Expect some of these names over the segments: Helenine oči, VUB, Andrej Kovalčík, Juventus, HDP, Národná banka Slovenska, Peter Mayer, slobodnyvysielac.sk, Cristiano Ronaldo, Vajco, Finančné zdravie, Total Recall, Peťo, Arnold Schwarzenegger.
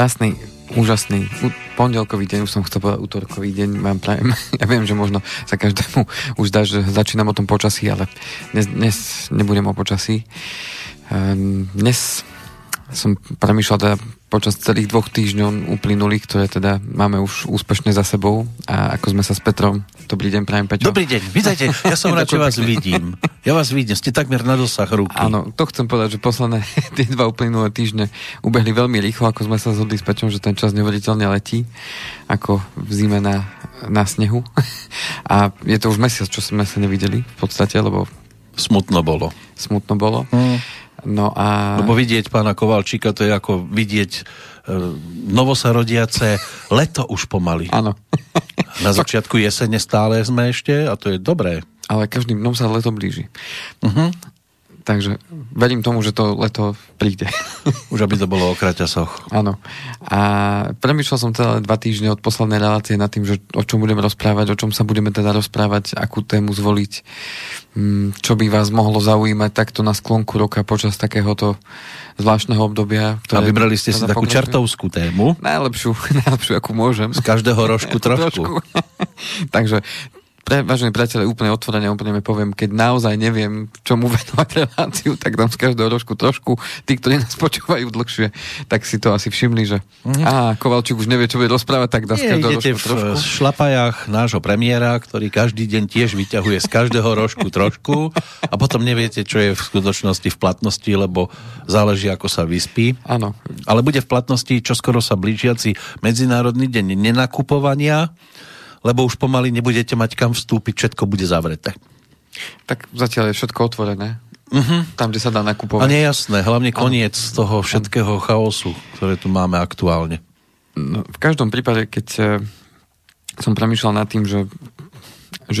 Krásny, úžasný pondelkový deň, už som chcel povedať utorkový deň, vám prajem. Ja viem, že možno sa každému už dá, že začínam o tom počasí, ale dnes nebudem o počasí. Dnes som premýšľal teda počas celých 2 týždňov uplynulých, ktoré teda máme už úspešne za sebou, a ako sme sa s Petrom... Dobrý deň, prajem, Peťo. Dobrý deň, vítajte, ja som rád, že vás vidím. Ja vás vidím, ste takmer na dosah ruky. Áno, to chcem povedať, že posledné tie 2 uplynulé týždne ubehli veľmi rýchlo, ako sme sa zhodli s Peťom, že ten čas neuveriteľne letí, ako v zime na snehu. A je to už mesiac, čo sme sa nevideli v podstate, lebo... Smutno bolo. No a... Lebo vidieť pána Kovalčíka, to je ako vidieť novosarodiace leto už pomaly. Áno. Na začiatku jesene stále sme ešte a to je dobré. Ale každým dňom sa leto blíži. Uh-huh. Takže verím tomu, že to leto príde. Už aby to bolo o kraťasoch. Áno. A premýšľal som celé 2 týždne od poslednej relácie nad tým, že o čom budem rozprávať, o čom sa budeme teda rozprávať, akú tému zvoliť, čo by vás mohlo zaujímať takto na sklonku roka počas takéhoto zvláštneho obdobia. A vybrali ste si takú čartovskú tému. Najlepšiu, akú môžem. Z každého rožku trošku. Takže... Vážení priatelia, úplne otvorene, úplne poviem, keď naozaj neviem, čomu venovať reláciu, tak dám z každého rožku trošku. Tí, ktorí nás počúvajú dlhšie, tak si to asi všimli, že Kovalčík už nevie, čo bude rozprávať, tak dá z každého rožku trošku. V šlapajách nášho premiéra, ktorý každý deň tiež vyťahuje z každého rožku trošku a potom neviete, čo je v skutočnosti v platnosti, lebo záleží, ako sa vyspí. Áno. Ale bude v platnosti čoskoro sa blížiaci Medzinárodný deň nenakupovania, lebo už pomaly nebudete mať kam vstúpiť, všetko bude zavreté. Tak zatiaľ je všetko otvorené. Uh-huh. Tam, kde sa dá nakupovať. A nejasné, hlavne koniec toho všetkého chaosu, ktoré tu máme aktuálne. No, v každom prípade, keď som premýšľal nad tým, že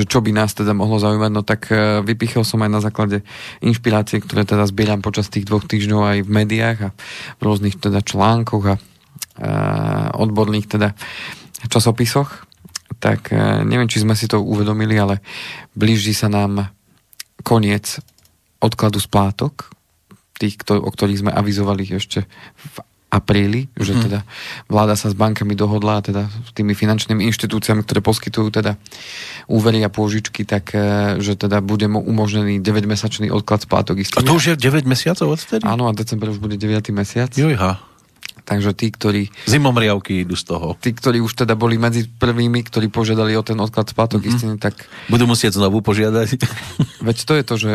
čo by nás teda mohlo zaujímať, no tak vypichol som aj na základe inšpirácie, ktoré teda zbieram počas tých 2 týždňov aj v médiách a v rôznych teda článkoch a odborných teda časopisoch. Tak neviem, či sme si to uvedomili, ale blíži sa nám koniec odkladu splátok, tých, o ktorých sme avizovali ešte v apríli, že teda vláda sa s bankami dohodla, teda s tými finančnými inštitúciami, ktoré poskytujú teda úvery a pôžičky, tak že teda bude umožnený 9-mesačný odklad splátok. A to už je 9 mesiacov odtedy? Áno, a december už bude 9. mesiac. Jojha. Takže tí, ktorí... Zimomriavky idú z toho. Tí, ktorí už teda boli medzi prvými, ktorí požiadali o ten odklad splátok istiny, tak... Budú musieť znovu požiadať. Veď to je to, že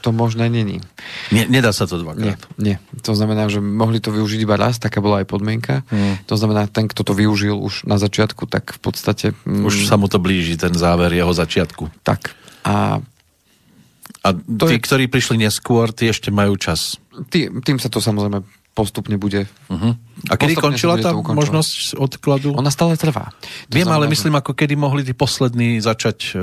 to možné není. Nedá sa to dvakrát. Nie. To znamená, že mohli to využiť iba raz, taká bola aj podmienka. To znamená, ten, kto to využil už na začiatku, tak v podstate... Už sa mu to blíži, ten záver jeho začiatku. Tak. A tí, ktorí prišli neskôr, tí ešte majú čas. Tým sa to samozrejme... postupne bude. Uh-huh. A kedy končila tá možnosť odkladu? Ona stále trvá. Myslím, ako kedy mohli tí poslední začať...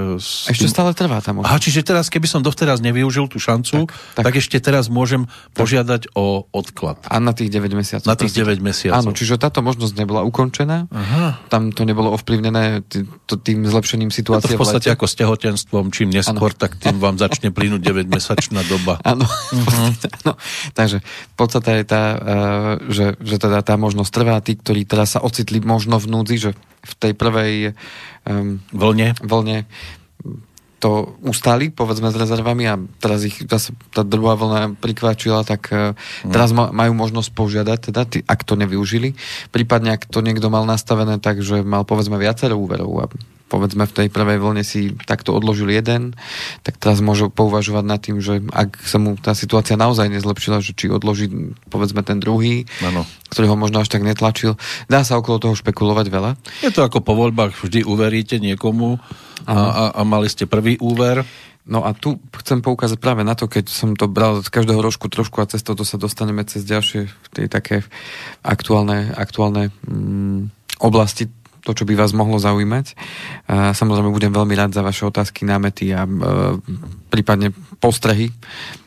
Ešte stále trvá tá možnosť. Aha, čiže teraz, keby som dovteraz nevyužil tú šancu, tak ešte teraz môžem požiadať o odklad. A na tých 9 mesiacov. Na tých 9 mesiacov. Áno, čiže táto možnosť nebola ukončená. Aha. Tam to nebolo ovplyvnené tým zlepšením situácie. To v podstate ako s tehotenstvom, čím neskôr, tak tým vám začne plynúť 9-mesačná doba. Áno. Takže v podstate tá že teda tá možnosť trvá, tí, ktorí teda sa ocitli možno v núdzi, že v tej prvej vlne to ustali, povedzme, s rezervami a teraz ich zase tá druhá vlna prikváčila, tak teraz majú možnosť požiadať, teda, ak to nevyužili. Prípadne, ak to niekto mal nastavené, takže mal, povedzme, viacero úverov a povedzme v tej prvej vlne si takto odložil jeden, tak teraz môže pouvažovať nad tým, že ak sa mu tá situácia naozaj nezlepšila, že či odloží povedzme ten druhý, ktorý ho možno až tak netlačil. Dá sa okolo toho špekulovať veľa. Je to ako po voľbách, vždy uveríte niekomu a mali ste prvý úver. No a tu chcem poukázať práve na to, keď som to bral z každého rožku trošku a cez toto sa dostaneme cez ďalšie také aktuálne oblasti, to, čo by vás mohlo zaujímať. Samozrejme, budem veľmi rád za vaše otázky, námety a prípadne postrehy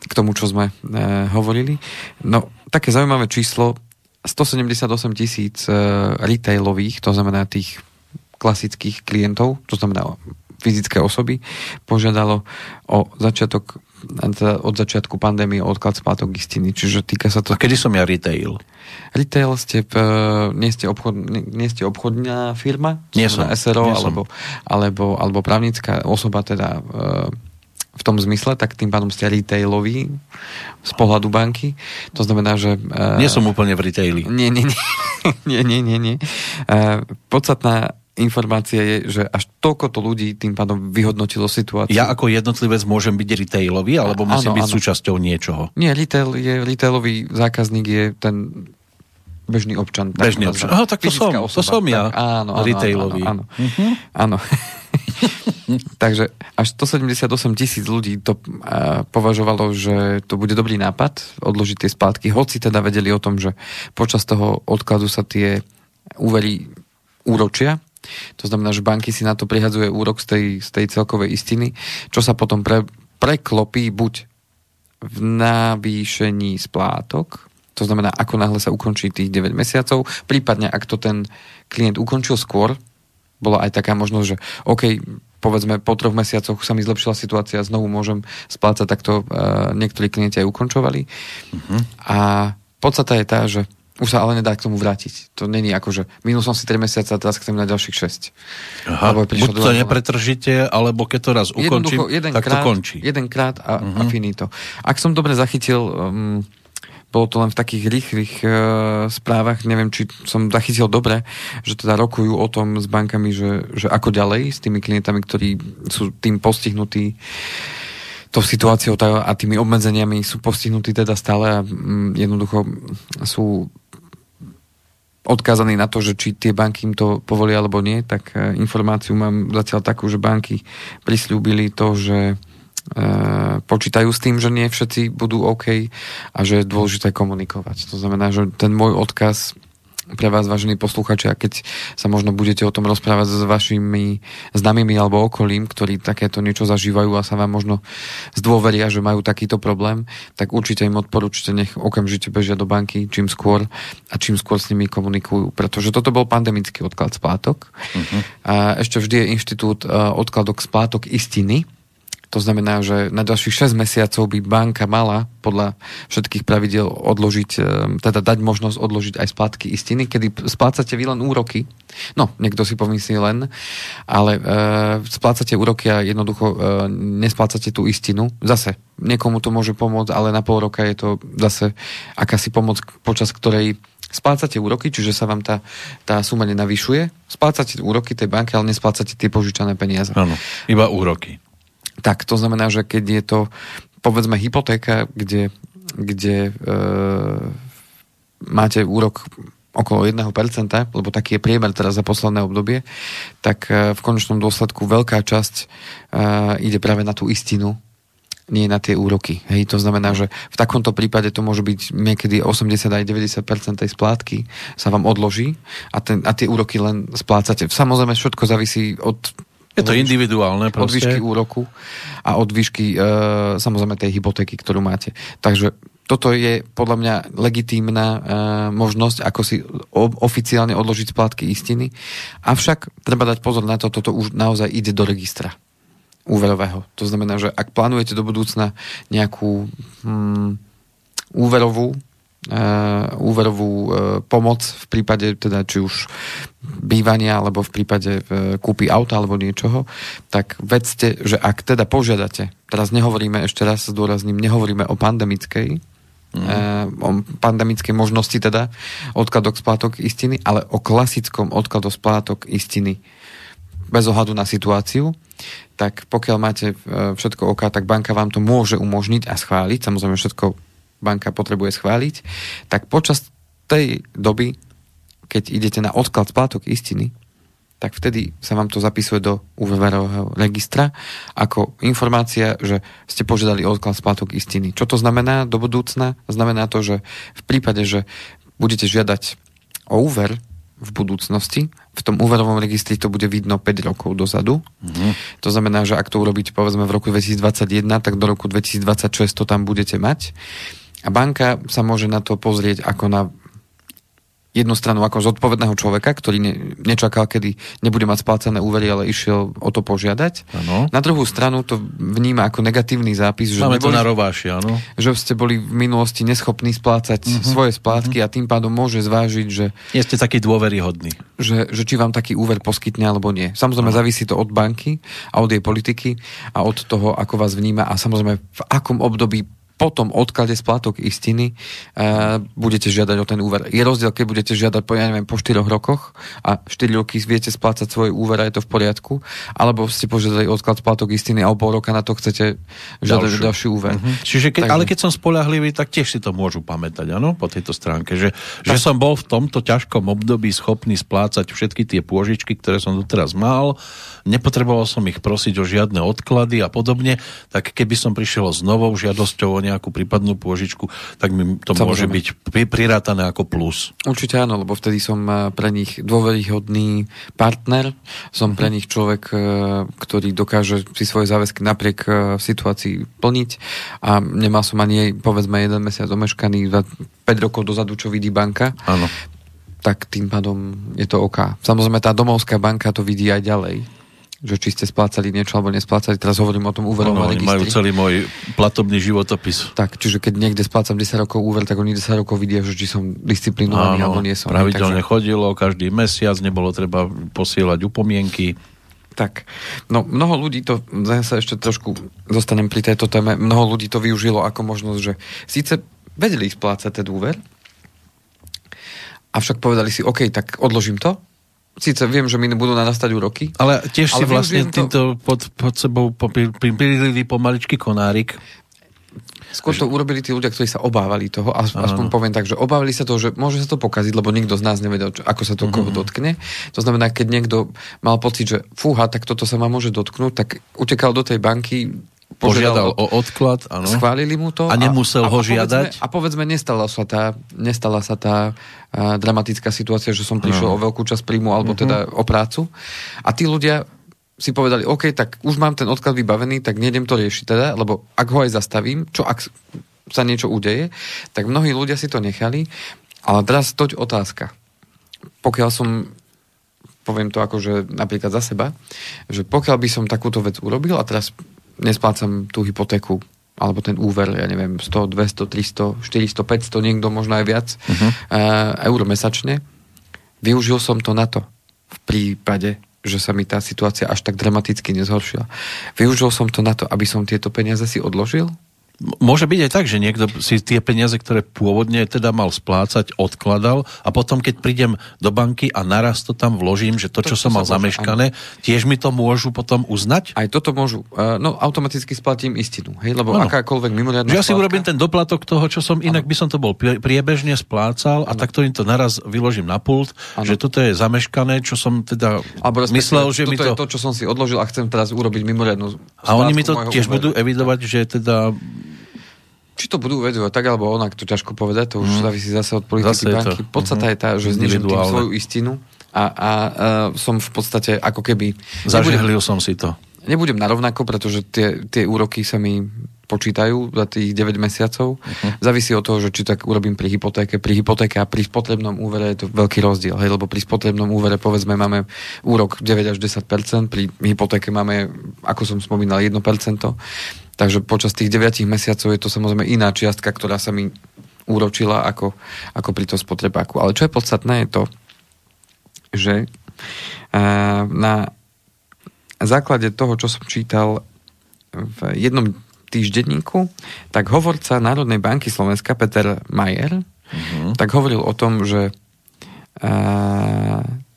k tomu, čo sme hovorili. No, také zaujímavé číslo, 178 000 retailových, to znamená tých klasických klientov, to znamená fyzické osoby, požiadalo o začiatok od začiatku pandémie odklad splátok istiny, čiže týka sa to... A kedy som ja retail? Retail ste, nie ste obchodná firma? Nie som. SRO, alebo právnická osoba, teda v tom zmysle, tak tým pádom ste retailoví z pohľadu banky. To znamená, že... Nie som úplne v retaili. Nie. Podstatná informácia je, že až toľkoto ľudí tým pádom vyhodnotilo situáciu. Ja ako jednotlivec môžem byť retailový, alebo musím byť súčasťou niečoho? Nie, retailový zákazník je ten bežný občan. Bežný občan. Aha, tak to som ja. Áno, retailový. Áno. Takže až 178,000 ľudí to považovalo, že to bude dobrý nápad odložiť tie splátky, hoci teda vedeli o tom, že počas toho odkladu sa tie úvery úročia. To znamená, že banky si na to prihadzuje úrok z tej celkovej istiny, čo sa potom preklopí buď v navýšení splátok, to znamená, ako náhle sa ukončí tých 9 mesiacov, prípadne ak to ten klient ukončil skôr, bola aj taká možnosť, že OK, povedzme, po 3 mesiacoch sa mi zlepšila situácia, znovu môžem splácať, tak to niektorí klienti aj ukončovali. Uh-huh. A podstata je tá, že už sa ale nedá k tomu vrátiť. To není ako, že minul som si 3 mesiace a teraz chcem na ďalších 6. Aha, buď to nepretržite, alebo keď to raz ukončím, tak to končí. Jedenkrát a finito. Ak som dobre zachytil... Bolo to len v takých rýchlych správach, neviem, či som zachytil dobre, že teda rokujú o tom s bankami, že ako ďalej s tými klientami, ktorí sú tým postihnutí tou situáciou a tými obmedzeniami, sú postihnutí teda stále a jednoducho sú odkázaní na to, že či tie banky im to povolia alebo nie, tak informáciu mám zatiaľ takú, že banky prisľúbili to, že počítajú s tým, že nie všetci budú OK a že je dôležité komunikovať. To znamená, že ten môj odkaz pre vás, vážení posluchači, a keď sa možno budete o tom rozprávať s vašimi známymi alebo okolím, ktorí takéto niečo zažívajú a sa vám možno zdôveria, že majú takýto problém, tak určite im odporúčte, nech okamžite bežia do banky čím skôr s nimi komunikujú, pretože toto bol pandemický odklad splátok. A ešte vždy je inštitút odkladok splátok istiny. To znamená, že na ďalších 6 mesiacov by banka mala podľa všetkých pravidiel odložiť, teda dať možnosť odložiť aj splátky istiny, kedy splácate vy len úroky. No, niekto si pomyslí len, ale splácate úroky a jednoducho nesplácate tú istinu. Zase, niekomu to môže pomôcť, ale na pol roka je to zase akási pomoc, počas ktorej splácate úroky, čiže sa vám tá suma nenavyšuje. Splácate úroky tej banky, ale nesplácate tie požičané peniaze. Áno, iba úroky. Tak, to znamená, že keď je to, povedzme, hypotéka, kde máte úrok okolo 1%, lebo taký je priemer teraz za posledné obdobie, tak v konečnom dôsledku veľká časť ide práve na tú istinu, nie na tie úroky. Hej, to znamená, že v takomto prípade to môže byť niekedy 80 aj 90% tej splátky sa vám odloží a tie úroky len splácate. Samozrejme, všetko závisí od... Je to individuálne proste. Od výšky úroku a od výšky samozrejme tej hypotéky, ktorú máte. Takže toto je podľa mňa legitímna možnosť, ako si oficiálne odložiť splátky istiny. Avšak treba dať pozor na to, toto už naozaj ide do registra úverového. To znamená, že ak plánujete do budúcna nejakú úverovú pomoc v prípade teda či už bývania alebo v prípade kúpy auta alebo niečoho, tak vedzte, že ak teda požiadate, teraz nehovoríme, ešte raz zdôrazním, nehovoríme o pandemickej možnosti teda odkladok splátok istiny, ale o klasickom odkladu splátok istiny bez ohľadu na situáciu, tak pokiaľ máte všetko OK, tak banka vám to môže umožniť a schváliť, samozrejme všetko banka potrebuje schváliť, tak počas tej doby, keď idete na odklad splátok istiny, tak vtedy sa vám to zapisuje do úverového registra ako informácia, že ste požiadali odklad splátok istiny. Čo to znamená do budúcna? Znamená to, že v prípade, že budete žiadať o úver v budúcnosti, v tom úverovom registri to bude vidno 5 rokov dozadu. To znamená, že ak to urobíte povedzme v roku 2021, tak do roku 2026 to tam budete mať. A banka sa môže na to pozrieť ako na jednu stranu ako zodpovedného človeka, ktorý nečakal, kedy nebude mať splácané úvery, ale išiel o to požiadať. Ano. Na druhú stranu to vníma ako negatívny zápis, že, že ste boli v minulosti neschopní splácať svoje splátky a tým pádom môže zvážiť, že nie ste taký dôveryhodný. Že či vám taký úver poskytne alebo nie. Samozrejme závisí to od banky a od jej politiky a od toho, ako vás vníma a samozrejme v akom období po tom odklade splátok istiny budete žiadať o ten úver. Je rozdiel, keď budete žiadať po 4 rokoch a 4 roky viete splácať svoje úver a je to v poriadku, alebo ste požiadali odklad splátok istiny a o pol roka na to chcete žiadať ďalší úver. Čiže ale keď som spoľahlivý, tak tiež si to môžu pamätať, áno, po tejto stránke, že som bol v tomto ťažkom období schopný splácať všetky tie pôžičky, ktoré som doteraz mal, nepotreboval som ich prosiť o žiadne odklady a podobne, tak keby som prišiel s novou žiadosťou nejakú prípadnú pôžičku, tak mi to môže byť prirátané ako plus. Určite áno, lebo vtedy som pre nich dôveryhodný partner, som pre nich človek, ktorý dokáže si svoje záväzky napriek v situácii plniť a nemal som ani, povedzme, jeden mesiac omeškaný 5 rokov dozadu, čo vidí banka. Áno. Tak tým pádom je to OK. Samozrejme, tá domovská banka to vidí aj ďalej, že či ste splácali niečo alebo nesplácali. Teraz hovorím o tom úverom a registri. Oni majú celý môj platobný životopis. Tak, čiže keď niekde splácam 10 rokov úver, tak oni 10 rokov vidia, že či som disciplinovaný alebo nie som. Pravidelne chodilo, každý mesiac, nebolo treba posielať upomienky. Tak, no mnoho ľudí to, zase ešte trošku zostanem pri tejto téme, mnoho ľudí to využilo ako možnosť, že síce vedeli splácať ten úver, avšak povedali si, OK, tak odložím to, síce viem, že mi budú narastať úroky. Ale tiež si vlastne týmto pod sebou pripilili pomaličky konárik. Skôr to urobili tí ľudia, ktorí sa obávali toho, aspoň poviem tak, že obávali sa toho, že môže sa to pokaziť, lebo nikto z nás nevedel, ako sa to koho dotkne. To znamená, keď niekto mal pocit, že fúha, tak toto sa ma môže dotknúť, tak utekal do tej banky, požiadal o odklad, áno. Schválili mu to. A nemusel ho žiadať. A povedzme, nestala sa tá dramatická situácia, že som prišiel o veľkú časť príjmu, alebo teda o prácu. A tí ľudia si povedali, OK, tak už mám ten odklad vybavený, tak nejdem to riešiť teda, lebo ak ho aj zastavím, čo ak sa niečo udeje, tak mnohí ľudia si to nechali. Ale teraz toť otázka. Pokiaľ som... poviem to akože napríklad za seba, že pokiaľ by som takúto vec urobil a teraz nesplácam tú hypotéku alebo ten úver, ja neviem, 100, 200, 300, 400, 500, niekto možno aj viac eur mesačne, využil som to na to v prípade, že sa mi tá situácia až tak dramaticky nezhoršila. Využil som to na to, aby som tieto peniaze si odložil. Môže byť aj tak, že niekto si tie peniaze, ktoré pôvodne teda mal splácať, odkladal a potom, keď prídem do banky a naraz to tam vložím, že to čo som mal zameškané, tiež mi to môžu potom uznať? Aj toto môžu. No, automaticky splatím istinu, hej? Lebo akákoľvek mimoriadna splátka... Ja si urobím ten doplatok toho, čo som inak by som to bol priebežne splácal a takto im to naraz vyložím na pult, že toto je zameškané, čo som teda myslel, že mi to... je to, čo som si odložil a chcem teraz urobiť mimoriadnu splácku. A oni mi to tiež budú evidovať, že teda... Či to budú vedieť tak alebo onak, to ťažko povedať, to už závisí zase od politiky banky. Podstata je tá, že znižím tým svoju istinu a som v podstate ako keby... Zažihlil som si to. Nebudem narovnako, pretože tie úroky sa mi počítajú za tých 9 mesiacov. Závisí od toho, že či tak urobím pri hypotéke. Pri hypotéke a pri spotrebnom úvere je to veľký rozdiel, hej? Lebo pri spotrebnom úvere povedzme máme úrok 9 až 10%, pri hypotéke máme, ako som spomínal, 1%. Takže počas tých 9 mesiacov je to samozrejme iná čiastka, ktorá sa mi úročila ako pri tom spotrebáku. Ale čo je podstatné je to, že na základe toho, čo som čítal v jednom týždenníku, tak hovorca Národnej banky Slovenska Peter Mayer tak hovoril o tom, že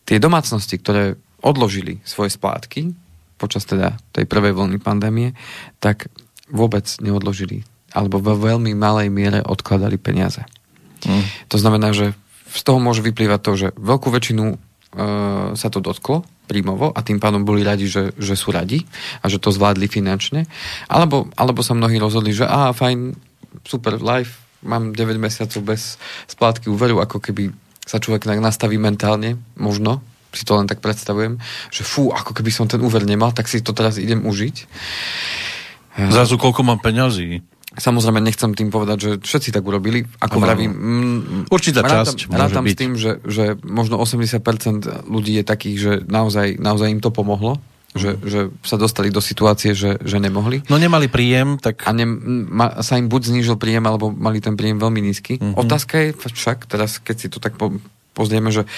tie domácnosti, ktoré odložili svoje splátky počas teda tej prvej vlny pandémie, tak vôbec neodložili, alebo vo veľmi malej miere odkladali peniaze. To znamená, že z toho môže vyplývať to, že veľkú väčšinu sa to dotklo príjmovo a tým pádom boli radi, že sú radi a že to zvládli finančne. Alebo sa mnohí rozhodli, že fajn, super, life, mám 9 mesiacov bez splátky úveru, ako keby sa človek nastaví mentálne, možno, si to len tak predstavujem, že ako keby som ten úver nemal, tak si to teraz idem užiť. Zrazu koľko mám peňazí? Samozrejme, nechcem tým povedať, že všetci tak urobili. Ako vravím, určitá časť môže byť. S tým, že možno 80% ľudí je takých, že naozaj im to pomohlo, že sa dostali do situácie, že nemohli. No nemali príjem, tak... A sa im buď znížil príjem, alebo mali ten príjem veľmi nízky. Mm-hmm. Otázka je však, teraz keď si to tak pozrieme, že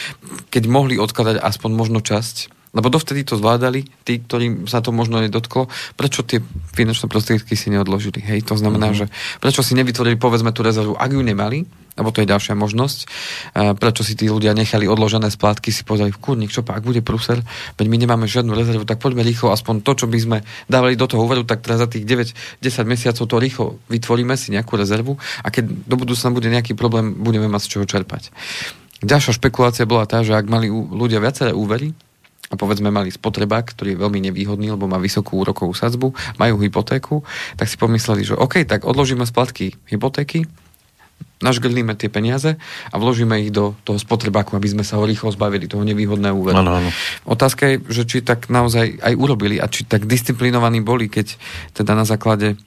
keď mohli odkladať aspoň možno časť, lebo dovtedy to zvládali, tí, ktorým sa to možno nedotklo, prečo tie finančné prostriedky si neodložili, hej? To znamená, že prečo si nevytvorili, povedzme, tú rezervu, ak ju nemali, lebo to je ďalšia možnosť, prečo si tí ľudia nechali odložené splátky, si povedali, kurník, čo pak, ak bude prúser, veď my nemáme žiadnu rezervu, tak poďme rýchlo, aspoň to, čo by sme dávali do toho úveru, tak teraz za tých 9-10 mesiacov to rýchlo vytvoríme si nejakú rezervu a keď do budúcna bude nejaký problém, budeme mať z čoho čerpať. Ďalšia špekulácia bola tá, že ak mali ľudia viaceré úvery, a povedzme mali spotrebák, ktorý je veľmi nevýhodný, lebo má vysokú úrokovú sadzbu, majú hypotéku, tak si pomysleli, že OK, tak odložíme splátky hypotéky, našgrlíme tie peniaze a vložíme ich do toho spotrebáku, aby sme sa ho rýchlo zbavili, toho nevýhodného úveru. Ano. Otázka je, že či tak naozaj aj urobili a či tak disciplinovaní boli, keď teda na základe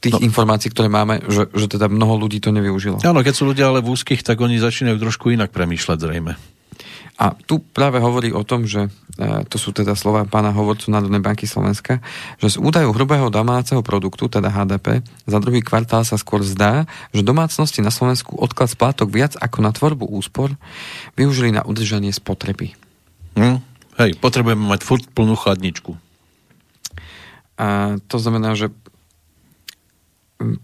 tých informácií, ktoré máme, že teda mnoho ľudí to nevyužilo. Áno, keď sú ľudia ale v úzkých, tak oni začínajú trošku inak premýšľať zrejme. A tu práve hovorí o tom, že to sú teda slová pána hovorcu Národnej banky Slovenska, že z údajov hrubého domáceho produktu, teda HDP, za druhý kvartál sa skôr zdá, že domácnosti na Slovensku odklad splátok viac ako na tvorbu úspor využili na udržanie spotreby. Hej, potrebujeme mať furt plnú chladničku. A to znamená, že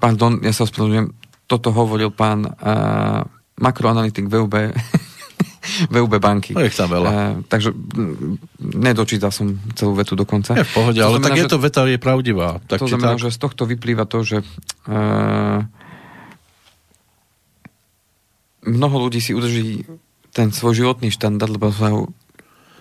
pardon, ja sa ospravedlňujem, toto hovoril pán makroanalytik VUB VUB banky. No ich tam veľa. Takže nedočítal som celú vetu dokonca. Je v pohode, ale tak je to veta, je pravdivá. Tak to znamená, že z tohto vyplýva to, že mnoho ľudí si udrží ten svoj životný štandard, lebo sa ho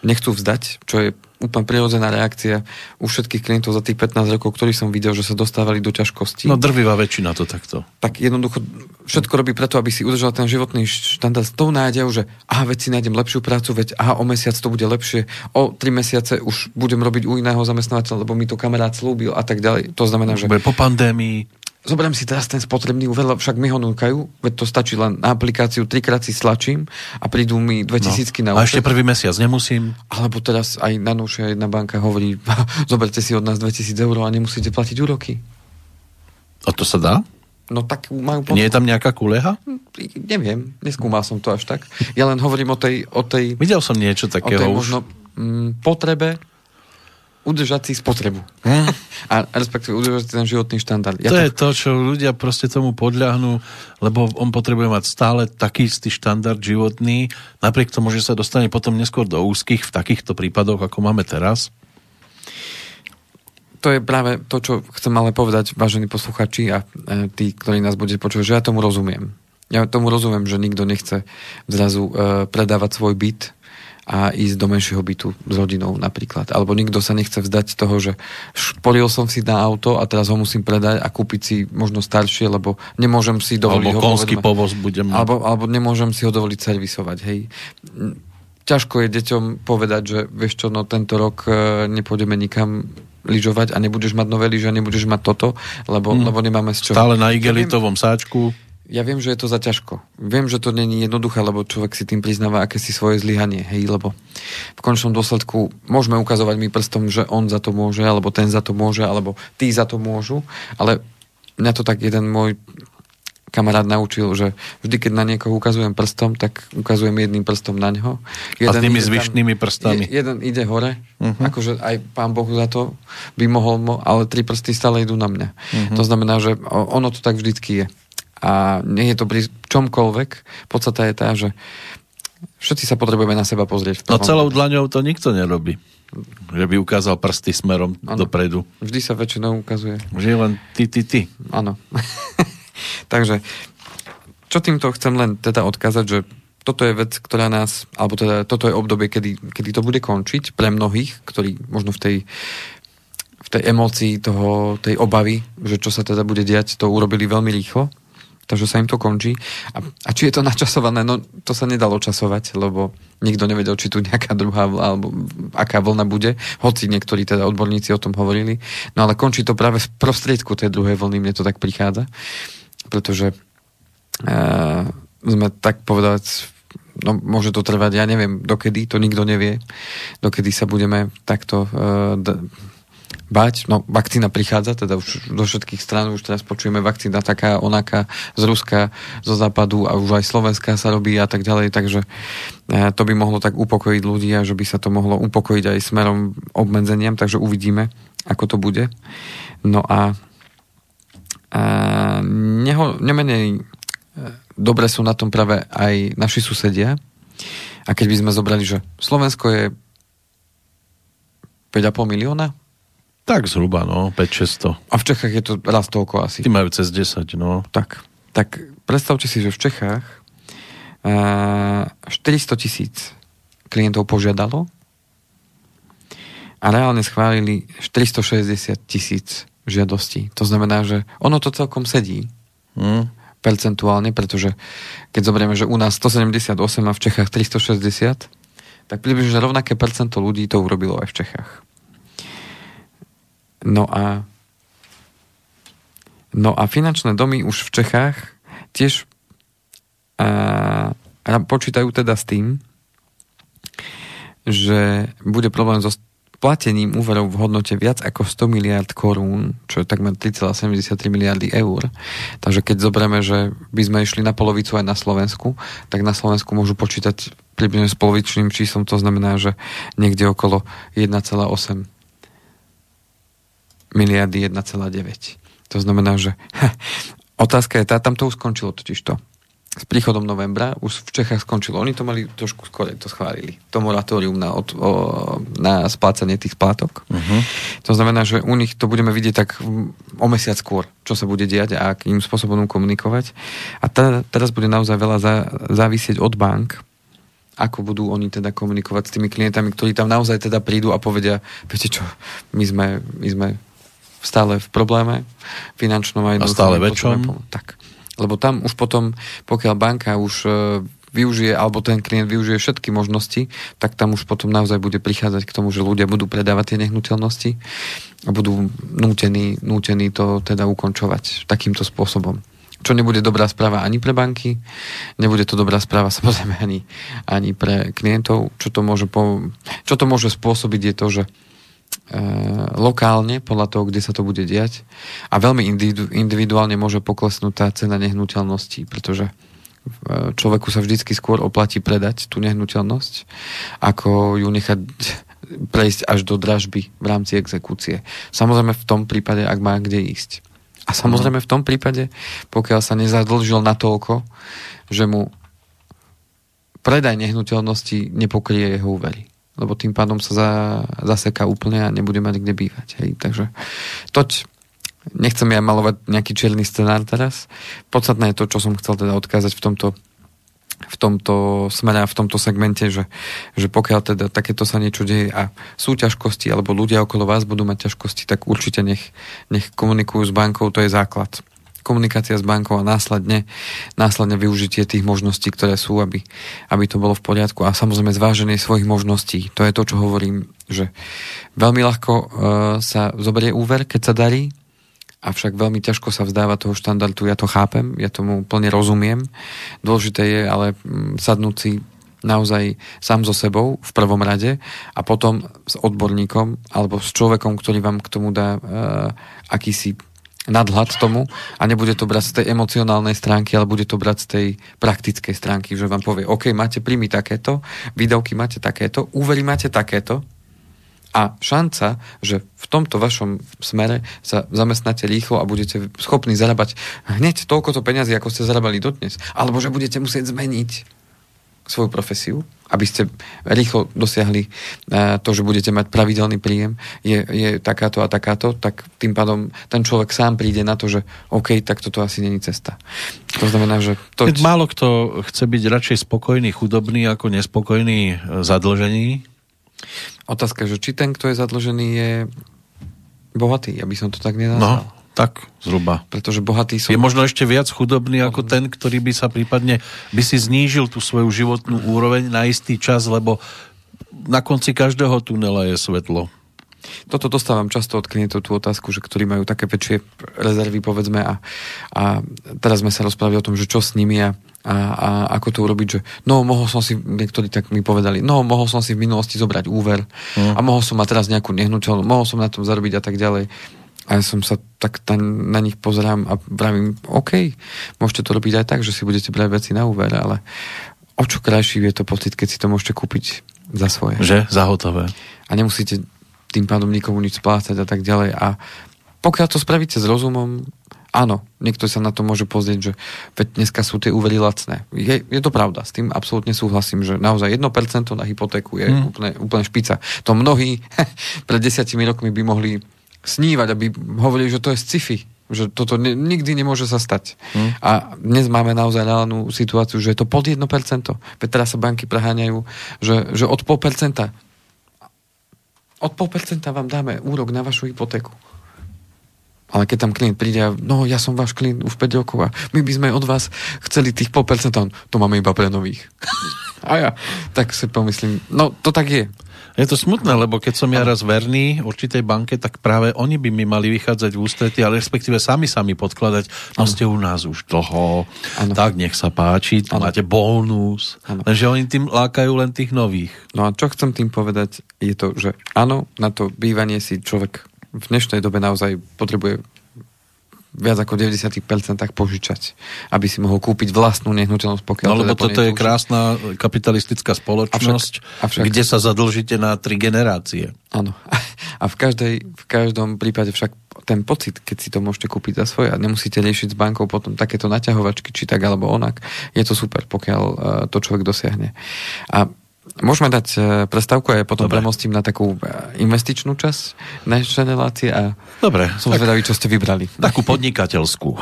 nechcú vzdať, čo je úplne prirodzená reakcia u všetkých klientov za tých 15 rokov, ktorí som videl, že sa dostávali do ťažkostí. No drvivá väčšina to takto. Tak jednoducho všetko robí preto, aby si udržal ten životný štandard s tou nádejou, že veď si nájdem lepšiu prácu, veď o mesiac to bude lepšie, o 3 mesiace už budem robiť u iného zamestnávateľa, lebo mi to kamarát slúbil a tak ďalej. To znamená, že... Po pandémii... Zoberiem si teraz ten spotrebný úver, však mi ho núkajú, veď to stačí len na aplikáciu, 3-krát si stlačím a prídu mi 2000 na účet. A ešte prvý mesiac nemusím. Alebo teraz aj najnovšia jedna banka hovorí, zoberte si od nás 2000 € a nemusíte platiť úroky. A to sa dá? No tak majú... Nie je tam nejaká kuleha? Neviem, neskúmal som to až tak. Ja len hovorím o tej... Videl som niečo takého už. O tej možno potrebe udržať si spotrebu. A respektíve udržať si ten životný štandard. Je to, čo ľudia proste tomu podľahnú, lebo on potrebuje mať stále taký istý štandard životný, napriek tomu, že sa dostane potom neskôr do úzkých v takýchto prípadoch, ako máme teraz. To je práve to, čo chcem ale povedať, vážení posluchači a tí, ktorí nás budete počuť, že ja tomu rozumiem. Ja tomu rozumiem, že nikto nechce zrazu predávať svoj byt a ísť do menšieho bytu s rodinou napríklad. Alebo nikto sa nechce vzdať toho, že šporil som si na auto a teraz ho musím predať a kúpiť si možno staršie, lebo nemôžem si dovoliť... Alebo konský povoz budem... Alebo nemôžem si ho dovoliť servisovať, hej. Ťažko je deťom povedať, že vieš čo, no tento rok nepôjdeme nikam lyžovať a nebudeš mať nové lyže, nebudeš mať toto, lebo nemáme z čoho. Stále na igelitovom sáčku... Ja viem, že je to za ťažko. Viem, že to není jednoduché, lebo človek si tým priznáva akési svoje zlyhanie, hej, lebo v končnom dôsledku môžeme ukazovať mi prstom, že on za to môže, alebo ten za to môže, alebo tí za to môžu, ale mňa to tak jeden môj kamarát naučil, že vždy, keď na niekoho ukazujem prstom, tak ukazujem jedným prstom na ňoho. A s tými zvyšnými prstami. Jeden ide hore, akože aj pán Bohu za to by mohol, ale tri prsty stále idú na mňa. To znamená, že ono to tak vždycky je. A nie je to pri čomkoľvek. Podstata je tá, že všetci sa potrebujeme na seba pozrieť. No celou dlaňou to nikto nerobí. Že by ukázal prsty smerom dopredu. Vždy sa väčšinou ukazuje. Že len ty. Áno. Takže, čo týmto chcem len teda odkázať, že toto je vec, ktorá nás, alebo teda toto je obdobie, kedy to bude končiť pre mnohých, ktorí možno v tej emócii tej obavy, že čo sa teda bude diať, to urobili veľmi rýchlo. takže sa im to končí. A či je to načasované? No, to sa nedalo časovať, lebo nikto nevedel, či tu nejaká druhá alebo aká vlna bude, hoci niektorí teda odborníci o tom hovorili. No ale končí to práve v prostriedku tej druhej vlny, mne to tak prichádza, pretože sme tak povedať, no môže to trvať, ja neviem, dokedy, to nikto nevie, dokedy sa budeme takto bať. No, vakcína prichádza, teda už do všetkých strán, už teraz počujeme vakcína taká, onaká, z Ruska, zo Západu a už aj Slovenska sa robí a tak ďalej, takže to by mohlo tak upokojiť ľudí a že by sa to mohlo upokojiť aj smerom obmedzeniam, takže uvidíme, ako to bude. No a nemenej dobre sú na tom práve aj naši susedia. A keď by sme zobrali, že Slovensko je 5,5 milióna? Tak zhruba, no, 5-600. A v Čechách je to raz toľko asi. Tí majú cez 10, no. Tak predstavte si, že v Čechách 400 000 klientov požiadalo a reálne schválili 460 000 žiadostí. To znamená, že ono to celkom sedí. Percentuálne, pretože keď zoberieme, že u nás 178 a v Čechách 360, tak približne rovnaké percento ľudí to urobilo aj v Čechách. No a finančné domy už v Čechách tiež počítajú teda s tým, že bude problém so platením úverov v hodnote viac ako 100 miliard korún, čo je takmer 3,73 miliardy eur. Takže keď zoberieme, že by sme išli na polovicu aj na Slovensku, tak na Slovensku môžu počítať približne s polovičným číslom, to znamená, že niekde okolo 1,8 miliardy, 1,9. To znamená, že otázka je tá, tam to už skončilo totižto. S príchodom novembra už v Čechách skončilo. Oni to mali trošku skôr, to schválili. To moratórium na splácanie tých splátok. Uh-huh. To znamená, že u nich to budeme vidieť tak o mesiac skôr, čo sa bude diať a akým spôsobom komunikovať. A teraz bude naozaj veľa závisieť od bank, ako budú oni teda komunikovať s tými klientami, ktorí tam naozaj teda prídu a povedia, viete čo, my sme stále v probléme finančnom aj a stále väčšom. Tak. Lebo tam už potom, pokiaľ banka už využije, alebo ten klient využije všetky možnosti, tak tam už potom naozaj bude prichádzať k tomu, že ľudia budú predávať tie nehnuteľnosti a budú nútení to teda ukončovať takýmto spôsobom. Čo nebude dobrá správa ani pre banky, nebude to dobrá správa samozrejme ani pre klientov. Čo to môže spôsobiť je to, že lokálne, podľa toho, kde sa to bude diať, a veľmi individuálne môže poklesnúť tá cena nehnuteľností, pretože človeku sa vždycky skôr oplatí predať tú nehnuteľnosť, ako ju nechať prejsť až do dražby v rámci exekúcie. Samozrejme v tom prípade, ak má kde ísť. A samozrejme v tom prípade, pokiaľ sa nezadlžil natoľko, že mu predaj nehnuteľnosti nepokrie jeho úvery. Lebo tým pádom sa zaseká úplne a nebude mať kde bývať. Hej. Takže toť, nechcem ja malovať nejaký čierny scenár teraz. Podstatné je to, čo som chcel teda odkázať v tomto smere a v tomto segmente, že pokiaľ teda takéto sa niečo deje a sú ťažkosti, alebo ľudia okolo vás budú mať ťažkosti, tak určite nech komunikujú s bankou, to je základ. Komunikácia s bankou a následne využitie tých možností, ktoré sú, aby to bolo v poriadku. A samozrejme zváženie svojich možností. To je to, čo hovorím, že veľmi ľahko sa zoberie úver, keď sa darí, avšak veľmi ťažko sa vzdáva toho štandardu, ja to chápem, ja tomu plne rozumiem. Dôležité je ale sadnúť si naozaj sám so sebou v prvom rade a potom s odborníkom alebo s človekom, ktorý vám k tomu dá akýsi nadhľad tomu a nebude to brať z tej emocionálnej stránky, ale bude to brať z tej praktickej stránky, že vám povie, OK, máte príjmy takéto, výdavky máte takéto, úvery máte takéto. A šanca, že v tomto vašom smere sa zamestnáte rýchlo a budete schopní zarábať hneď toľkoto peňazí, ako ste zarábali dodnes. Alebo že budete musieť zmeniť svoju profesiu, aby ste rýchlo dosiahli to, že budete mať pravidelný príjem, je takáto a takáto, tak tým pádom ten človek sám príde na to, že OK, tak toto asi není cesta. To znamená, že... Málo kto chce byť radšej spokojný, chudobný, ako nespokojný, zadlžený. Otázka, že či ten, kto je zadlžený, je bohatý, aby som to tak nenazval. No, Tak, zhruba. Pretože bohatý som... Je možno ešte viac chudobný ako ten, ktorý by sa prípadne, by si znížil tú svoju životnú úroveň na istý čas, lebo na konci každého tunela je svetlo. Toto dostávam často od klientov tú otázku, že ktorí majú také väčšie rezervy, povedzme, a teraz sme sa rozprávali o tom, že čo s nimi a ako to urobiť, že no, mohol som si, niektorí tak mi povedali, no, mohol som si v minulosti zobrať úver a mohol som mať teraz nejakú nehnuteľnú, mohol som na tom zarobiť a tak ďalej. A ja som sa tak na nich pozerám a vravím, OK, môžete to robiť aj tak, že si budete brať veci na úver, ale o čo krajší je to pocit, keď si to môžete kúpiť za svoje. Že? Za hotové. A nemusíte tým pádom nikomu nič splácať a tak ďalej. A pokiaľ to spravíte s rozumom, áno, niekto sa na to môže pozrieť, že dneska sú tie úvery lacné. Je to pravda, s tým absolútne súhlasím, že naozaj 1% na hypotéku je úplne špica. To mnohí pred 10 rokmi by mohli snívať, aby hovorili, že to je sci-fi, že toto nikdy nemôže sa stať. A dnes máme naozaj reálnu situáciu, že je to pod 1%. Veď teraz sa banky preháňajú, že od 0,5%. Od 0,5% vám dáme úrok na vašu hypotéku. Ale keď tam klient príde a no, ja som váš klient už 5 rokov a my by sme od vás chceli tých 0,5%, to máme iba pre nových. A ja tak si pomyslím, no to tak je. Je to smutné, lebo keď som ja raz verný určitej banke, tak práve oni by mi mali vychádzať v ústretí, ale respektíve sami podkladať, no ste u nás už dlho, tak nech sa páči, máte bonus, lenže oni tým lákajú len tých nových. No a čo chcem tým povedať, je to, že áno, na to bývanie si človek v dnešnej dobe naozaj potrebuje viac ako 90% požičať, aby si mohol kúpiť vlastnú nehnuteľnosť, pokiaľ... No lebo teda toto je krásna kapitalistická spoločnosť, avšak, kde sa zadlžíte na 3 generácie. Áno. A v každom prípade však ten pocit, keď si to môžete kúpiť za svoje a nemusíte riešiť s bankou potom takéto naťahovačky, či tak alebo onak, je to super, pokiaľ to človek dosiahne. A môžeme dať prestávku a ja potom premostím na takú investičnú časť našej relácie a dobre, som zvedavý, čo ste vybrali. Takú podnikateľskú.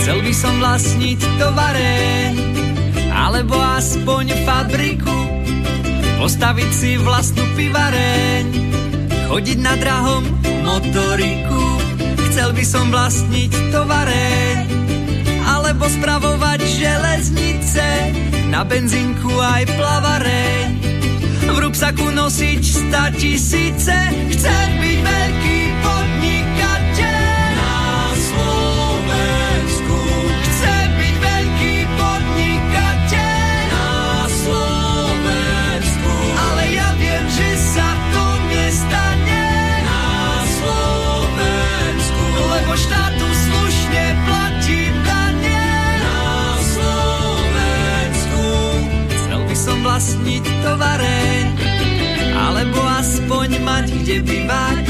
Chcel by som vlastniť tovareň alebo aspoň fabriku, postaviť si vlastnú pivareň, chodiť na drahom motoriku. Chcel by som vlastniť tovareň alebo spravovať železnice, na benzinku aj plavareň, v rúbsaku nosiť 100 000. Chcem byť veľký podnikateľ na Slovensku. Chcem byť veľký podnikateľ na Slovensku. Ale ja viem, že sa to nestane štátu, slušne platím dane na Slovensku. Chcel by som vlastniť tovareň alebo aspoň mať kde bývať,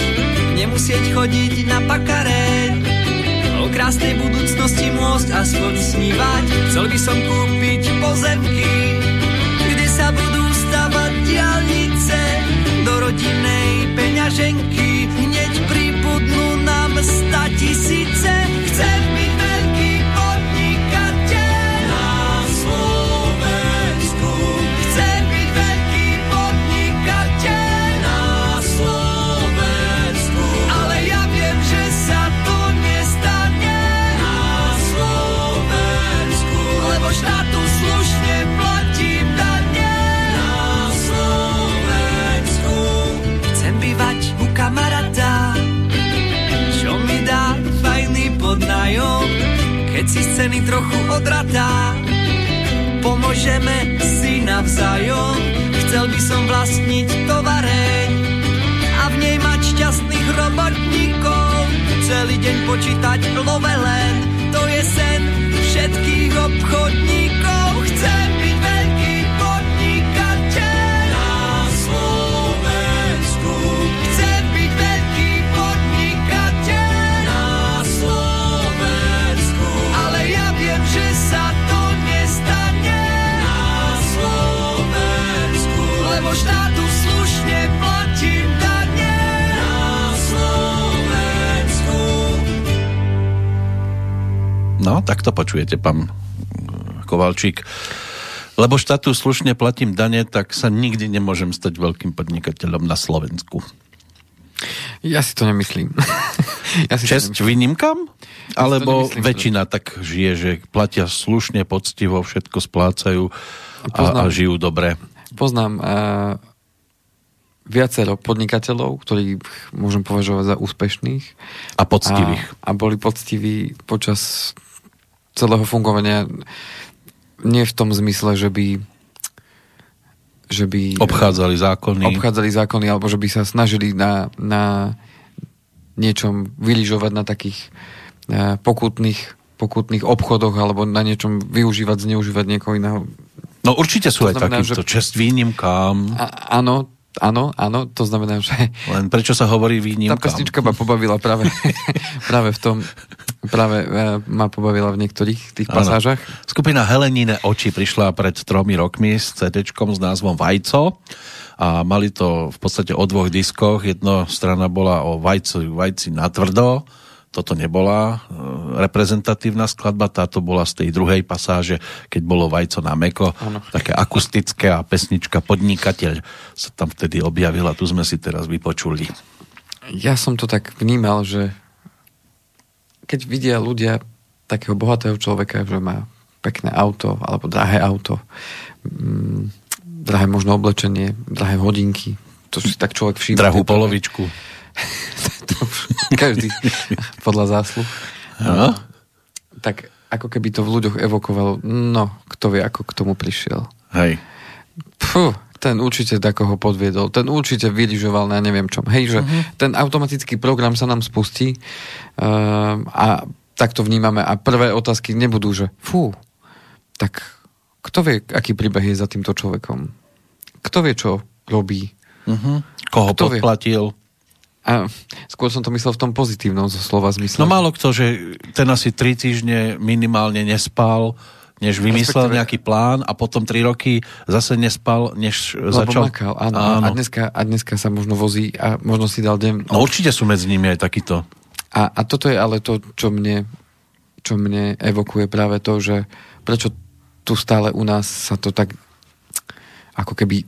nemusieť chodiť na pakareň, o krásnej budúcnosti môcť aspoň snívať. Chcel by som kúpiť pozemky, kde sa budú stavať diaľnice do rodinnej peňaženky, hneď pribudnú 100 000. Chcem byť veľký podnikateľ na Slovensku. Chcem byť veľký podnikateľ na Slovensku. Ale ja viem, že sa to nestane na Slovensku, lebo štátu slušne platím dane na Slovensku. Chcem bývať u kamaráta, podnájom, keď si scény trochu odratá, pomôžeme si navzájom. Chcel by som vlastniť tovareň a v nej mať šťastných robotníkov, celý deň počítať lovelen, to je sen všetkých obchodníkov. Chcem byť veľký podnikateľ na Slovensku. Chcem byť veľký podnikateľ na Slovensku. Že sa to nestane na Slovensku, lebo štátu slušne platím dane na Slovensku. No, tak to počujete, pán Kovalčík. Lebo štátu slušne platím dane, tak sa nikdy nemôžem stať veľkým podnikateľom na Slovensku. Ja si to nemyslím. Česť výnimkám? Alebo väčšina tak žije, že platia slušne, poctivo, všetko splácajú a žijú dobre. Poznám viacero podnikateľov, ktorých môžem považovať za úspešných. A poctivých. A boli poctiví počas celého fungovania. Nie v tom zmysle, že by obchádzali zákony alebo že by sa snažili na niečom vyližovať na takých pokutných obchodoch alebo na niečom využívať, zneužívať niekoho iného. No určite sú to aj takýmto čest výnimkám. Áno, to znamená, že... Len prečo sa hovorí výnimkám? Tá pesnička ma pobavila práve v tom... Práve ma pobavila v niektorých tých pasážach. Áno. Skupina Helenine oči prišla pred 3 rokmi s CD-čkom s názvom Vajco a mali to v podstate o 2 diskoch. Jedna strana bola o vajci natvrdo, toto nebola reprezentatívna skladba, táto bola z tej druhej pasáže, keď bolo vajco na mäko, také akustické a pesnička Podnikateľ sa tam vtedy objavila, tu sme si teraz vypočuli. Ja som to tak vnímal, že keď vidia ľudia takého bohatého človeka, že má pekné auto, alebo drahé auto, drahé možno oblečenie, drahé hodinky, to si tak človek všíma. Drahú polovičku. To každý podľa zásluh. No, tak ako keby to v ľuďoch evokovalo, no, kto vie, ako k tomu prišiel. Hej. Ten určite takoho podviedol, ten určite vyližoval na neviem čom. Hej, že ten automatický program sa nám spustí a tak to vnímame a prvé otázky nebudú, že tak kto vie, aký príbeh je za týmto človekom? Kto vie, čo robí? Koho kto podplatil? Vie? A skôr som to myslel v tom pozitívnom zo slova zmysle. No málo kto, že ten asi 3 týždne minimálne nespal, než vymyslel nejaký plán a potom 3 roky zase nespal, než lebo začal... Makal, áno. A dneska sa možno vozí a možno si dal deň... No určite sú medzi nimi aj takýto. A toto je ale to, čo mne evokuje práve to, že prečo tu stále u nás sa to tak ako keby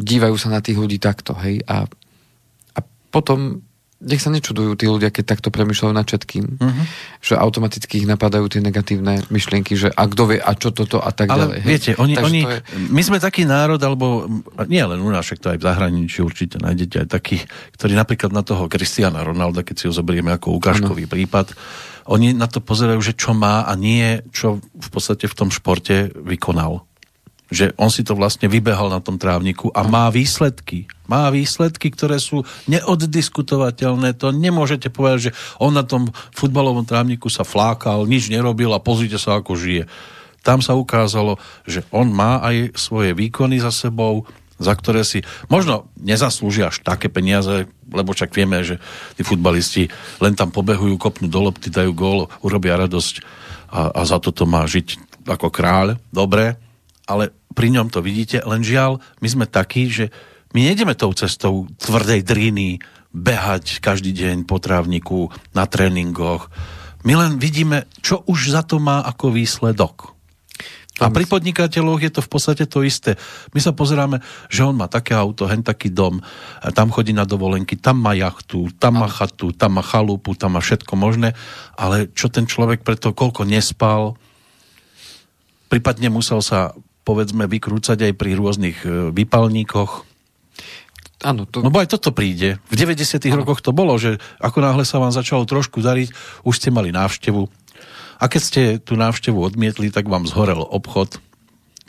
dívajú sa na tých ľudí takto, hej? A potom... Nech sa nečudujú tí ľudia, keď takto premýšľajú nad všetkým. Že automaticky ich napadajú tie negatívne myšlienky, že a kto vie, a čo toto a tak ďalej. Ale viete, oni je... my sme taký národ, alebo nie len u nás, však to aj v zahraničí určite nájdete aj takých, ktorí napríklad na toho Cristiana Ronalda, keď si ho zoberieme ako ukážkový prípad, oni na to pozerajú, že čo má a nie, čo v podstate v tom športe vykonal. Že on si to vlastne vybehal na tom trávniku a má výsledky. Má výsledky, ktoré sú neoddiskutovateľné. To nemôžete povedať, že on na tom futbalovom trávniku sa flákal, nič nerobil a pozrite sa, ako žije. Tam sa ukázalo, že on má aj svoje výkony za sebou, za ktoré si možno nezaslúžia až také peniaze, lebo však vieme, že tí futbalisti len tam pobehujú, kopnú do lopty, dajú gól, urobia radosť a za toto má žiť ako kráľ. Dobre, ale pri ňom to vidíte, len žiaľ, my sme takí, že my nejdeme tou cestou tvrdej driny, behať každý deň po trávniku, na tréningoch. My len vidíme, čo už za to má ako výsledok. A pri podnikateľoch je to v podstate to isté. My sa pozeráme, že on má také auto, hen taký dom, tam chodí na dovolenky, tam má jachtu, tam má chatu, tam má chalupu, tam má všetko možné, ale čo ten človek preto, koľko nespal, prípadne musel sa povedzme vykrúcať aj pri rôznych vypalníkoch. Áno, to... No bo aj toto príde. V 90. rokoch to bolo, že ako náhle sa vám začalo trošku dariť, už ste mali návštevu. A keď ste tú návštevu odmietli, tak vám zhorel obchod.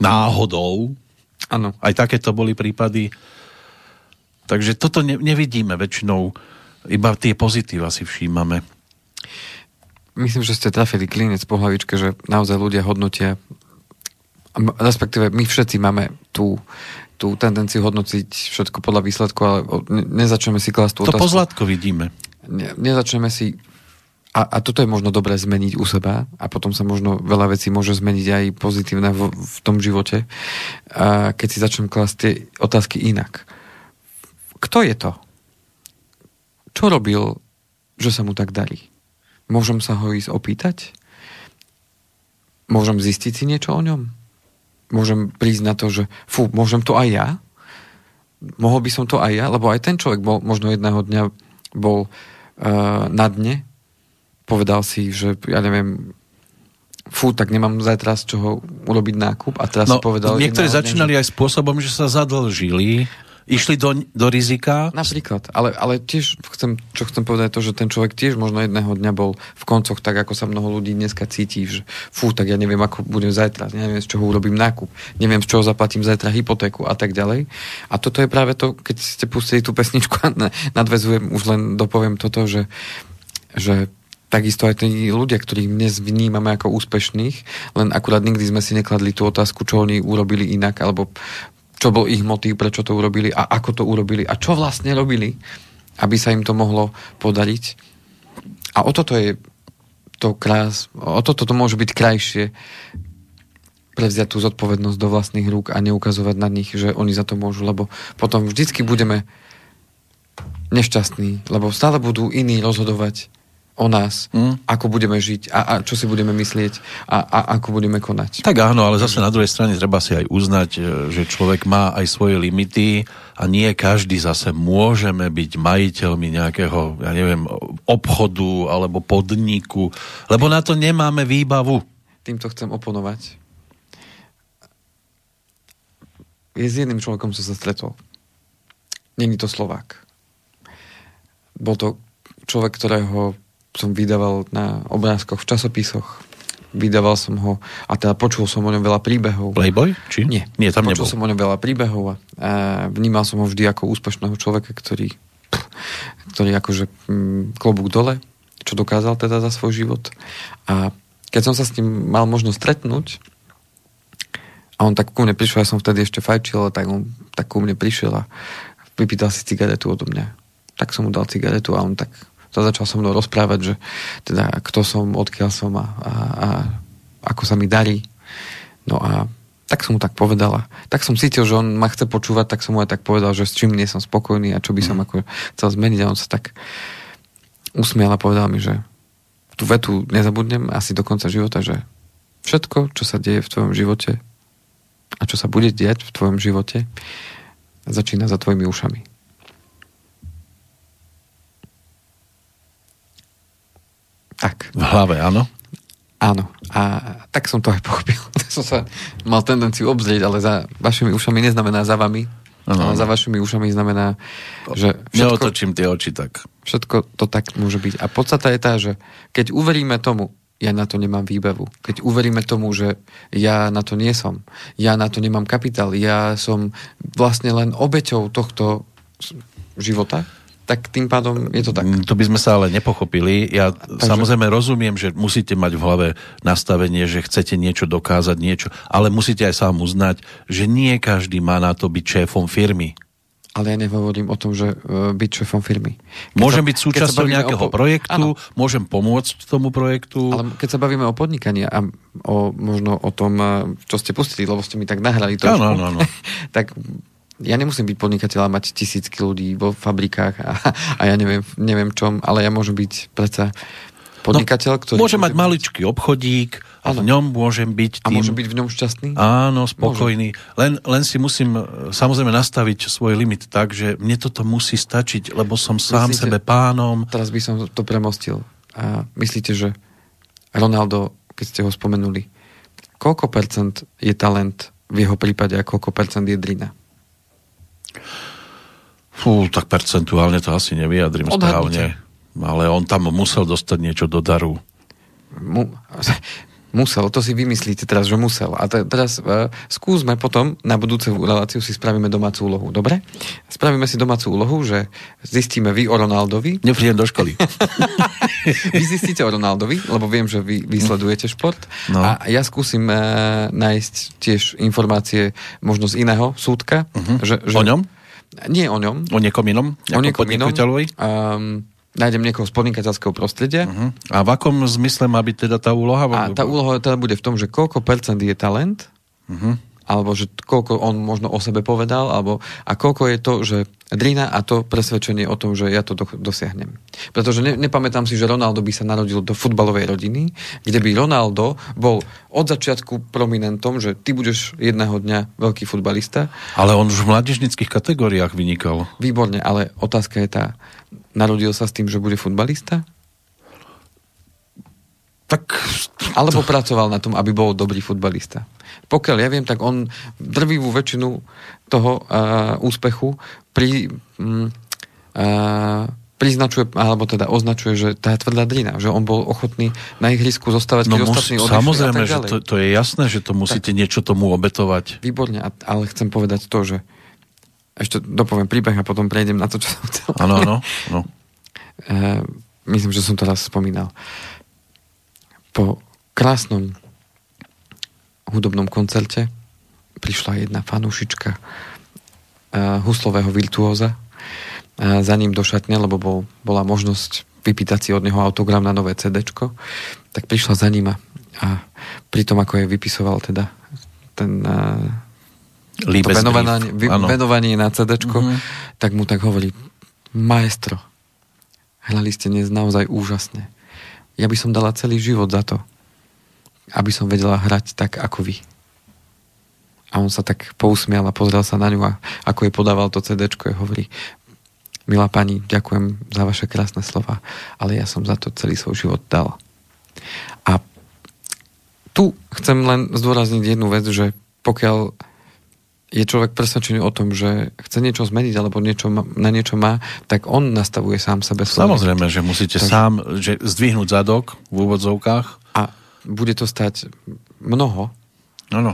Náhodou. Áno. Aj takéto boli prípady. Takže toto nevidíme väčšinou. Iba tie pozitíva si všímame. Myslím, že ste trafili klinec po hlavičke, že naozaj ľudia hodnotia, respektíve my všetci máme tú tendenciu hodnotiť všetko podľa výsledku, ale nezačneme si klásť tú otázku. To po zlatko vidíme. Nezačneme si... A toto je možno dobré zmeniť u seba a potom sa možno veľa vecí môže zmeniť aj pozitívne v tom živote, a keď si začnem klásť tie otázky inak. Kto je to? Čo robil, že sa mu tak darí? Môžem sa ho ísť opýtať? Môžem zistiť si niečo o ňom? Môžem prísť na to, že fú, môžem to aj ja? Mohol by som to aj ja? Lebo aj ten človek bol, možno jedného dňa bol na dne. Povedal si, že ja neviem, fú, tak nemám zajtra z čoho urobiť nákup. A teraz povedal... Niektorí začínali aj spôsobom, že sa zadlžili, išli do rizika. Napríklad. Ale tiež chcem povedať to, že ten človek tiež možno jedného dňa bol v koncoch, tak ako sa mnoho ľudí dneska cíti, že fú, tak ja neviem, ako budem zajtra, neviem, z čoho urobím nákup, neviem, z čoho zaplatím zajtra hypotéku a tak ďalej. A toto je práve to, keď ste pustili tú pesničku a nadväzujem, už len dopoviem toto, že takisto aj tí ľudia, ktorých dnes vnímame ako úspešných, len akurát nikdy sme si nekladli tú otázku, čo oni urobili inak, alebo čo bol ich motív, prečo to urobili a ako to urobili a čo vlastne robili, aby sa im to mohlo podariť. A o toto je to krás, o toto to môže byť krajšie, prevziať tú zodpovednosť do vlastných rúk a neukazovať na nich, že oni za to môžu, lebo potom vždycky budeme nešťastní, lebo stále budú iní rozhodovať o nás, ako budeme žiť a čo si budeme myslieť a ako budeme konať. Tak áno, ale zase na druhej strane treba si aj uznať, že človek má aj svoje limity a nie každý zase môžeme byť majiteľmi nejakého, ja neviem, obchodu alebo podniku, lebo na to nemáme výbavu. Týmto chcem oponovať. S jedným človekom som sa stretol. Není to Slovák. Bol to človek, ktorého som vydával na obrázkoch v časopisoch. Vydával som ho a teda počul som o ňom veľa príbehov. Playboy? Či? Nie, tam nebol. Počul som o ňom veľa príbehov a vnímal som ho vždy ako úspešného človeka, ktorý akože klobúk dole, čo dokázal teda za svoj život. A keď som sa s ním mal možnosť stretnúť a on tak ku mne prišiel, ja som vtedy ešte fajčil, tak on tak ku mne prišiel a vypýtal si cigaretu odo mňa. Tak som mu dal cigaretu a on tak začal so mnou rozprávať, že teda kto som, odkiaľ som a ako sa mi darí. No a tak som mu tak povedala. Tak som cítil, že on ma chce počúvať, tak som mu aj tak povedal, že s čím nie som spokojný a čo by som ako chcel zmeniť. A on sa tak usmial a povedal mi, že tú vetu nezabudnem asi do konca života, že všetko, čo sa deje v tvojom živote a čo sa bude diať v tvojom živote, začína za tvojimi ušami. Tak. V hlave, áno? Áno. A tak som to aj pochopil. Som sa mal tendenciu obzrieť, ale za vašimi ušami neznamená za vami. Ano. Za vašimi ušami znamená, že všetko... Neotočím tie oči tak. Všetko to tak môže byť. A podstata je tá, že keď uveríme tomu, ja na to nemám výbavu. Keď uveríme tomu, že ja na to nie som. Ja na to nemám kapitál. Ja som vlastne len obeťou tohto života. Tak tým pádom je to tak. To by sme sa ale nepochopili. Ja samozrejme rozumiem, že musíte mať v hlave nastavenie, že chcete niečo dokázať, niečo, ale musíte aj sám uznať, že nie každý má na to byť šéfom firmy. Ale ja nehovorím o tom, že byť šéfom firmy. Môžem byť súčasťou nejakého projektu, áno. Môžem pomôcť tomu projektu. Ale keď sa bavíme o podnikaní a možno o tom, čo ste pustili, lebo ste mi tak nahrali trošku. Áno. Tak... Ja nemusím byť podnikateľ a mať tisícky ľudí vo fabrikách a ja neviem čom, ale ja môžem byť predsa podnikateľ, ktorý... Môžem mať maličký obchodík a v ňom môžem byť tým... A môžem byť v ňom šťastný? Áno, spokojný. Len si musím samozrejme nastaviť svoj limit tak, že mne toto musí stačiť, lebo som sám sebe pánom. Teraz by som to premostil. A myslíte, že Ronaldo, keď ste ho spomenuli, koľko percent je talent v jeho prípade a koľko percent je drina? Tak percentuálne to asi nevyjadrím správne, ale on tam musel dostať niečo do daru. Musel, to si vymyslíte teraz, že musel. A teraz skúsme potom, na budúcu reláciu si spravíme domácu úlohu, dobre? Spravíme si domácu úlohu, že zistíme vy o Ronaldovi. Neprídem do školy. Vy zistíte o Ronaldovi, lebo viem, že vy sledujete šport. No. A ja skúsim nájsť tiež informácie možno z iného súdka. Uh-huh. Že... O ňom? Nie o ňom. O niekom inom? O niekom inom. Nájdem niekoho z podnikateľského prostredia. Uh-huh. A v akom zmysle má byť teda tá úloha? A tá úloha teda bude v tom, že koľko percent je talent uh-huh. alebo že koľko on možno o sebe povedal, alebo a koľko je to, že drina a to presvedčenie o tom, že ja to dosiahnem. Pretože nepamätám si, že Ronaldo by sa narodil do futbalovej rodiny, kde by Ronaldo bol od začiatku prominentom, že ty budeš jedného dňa veľký futbalista. Ale on už v mládežnických kategóriách vynikal. Výborne, ale otázka je tá, narodil sa s tým, že bude futbalista? Tak... Alebo pracoval na tom, aby bol dobrý futbalista. Pokiaľ ja viem, tak on drvivú väčšinu toho úspechu priznačuje, alebo teda označuje, že tá tvrdá drina, že on bol ochotný na ihrisku zostávať, keď ostatní odešli. Samozrejme, že to je jasné, že to musíte tak, niečo tomu obetovať. Výborne, ale chcem povedať to, že ešte dopoviem príbeh a potom prejdem na to, čo som chcel. Áno. Myslím, že som to raz spomínal. Po krásnom hudobnom koncerte prišla jedna fanúšička huslového virtuóza za ním do šatne, lebo bola možnosť vypýtať si od neho autogram na nové CDčko, tak prišla za ním a pri tom, ako je vypisoval teda ten venovanie na CDčko, tak mu tak hovorí: maestro, hrali ste dnes naozaj úžasne. Ja by som dala celý život za to, aby som vedela hrať tak, ako vy. A on sa tak pousmial a pozrel sa na ňu, a ako jej podával to CDčko, a hovorí: milá pani, ďakujem za vaše krásne slova, ale ja som za to celý svoj život dal. A tu chcem len zdôrazniť jednu vec, že pokiaľ je človek presvedčený o tom, že chce niečo zmeniť, alebo na niečo má, tak on nastavuje sám sebe slovy. Samozrejme, že musíte sám zdvihnúť zadok v úvodzovkách. A bude to stať mnoho. No,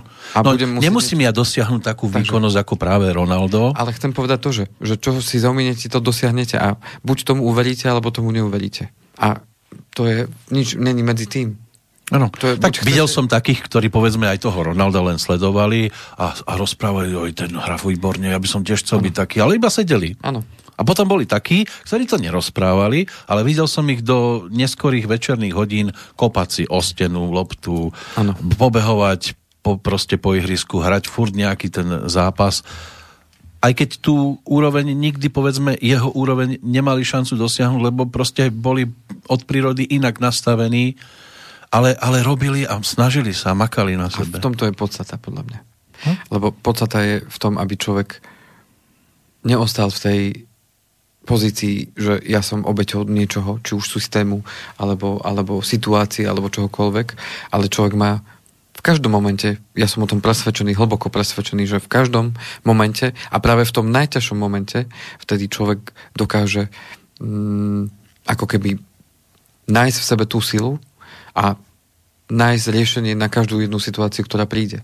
nemusím ja dosiahnuť takú výkonnosť ako práve Ronaldo. Ale chcem povedať to, že čo si zaumínete, to dosiahnete a buď tomu uveríte, alebo tomu neuveríte. A to je, nič není medzi tým. Áno, tak videl som takých, ktorí povedzme aj toho Ronalda len sledovali a rozprávali: oj, ten hra výborne, ja by som tiež chcel byť taký, ale iba sedeli. Áno. A potom boli takí, ktorí to nerozprávali, ale videl som ich do neskorých večerných hodín kopať si o stenu, loptu, pobehovať proste po ihrisku, hrať furt nejaký ten zápas. Aj keď tú úroveň nikdy, povedzme, jeho úroveň nemali šancu dosiahnuť, lebo proste boli od prírody inak nastavení, ale robili a snažili sa, makali na sebe. A v tomto je podstata, podľa mňa. Lebo podstata je v tom, aby človek neostal v tej pozícii, že ja som obeťou niečoho, či už systému, alebo situácii, alebo čohokoľvek, ale človek má v každom momente, ja som o tom presvedčený, hlboko presvedčený, že v každom momente, a práve v tom najťažšom momente, vtedy človek dokáže ako keby nájsť v sebe tú silu a nájsť riešenie na každú jednu situáciu, ktorá príde.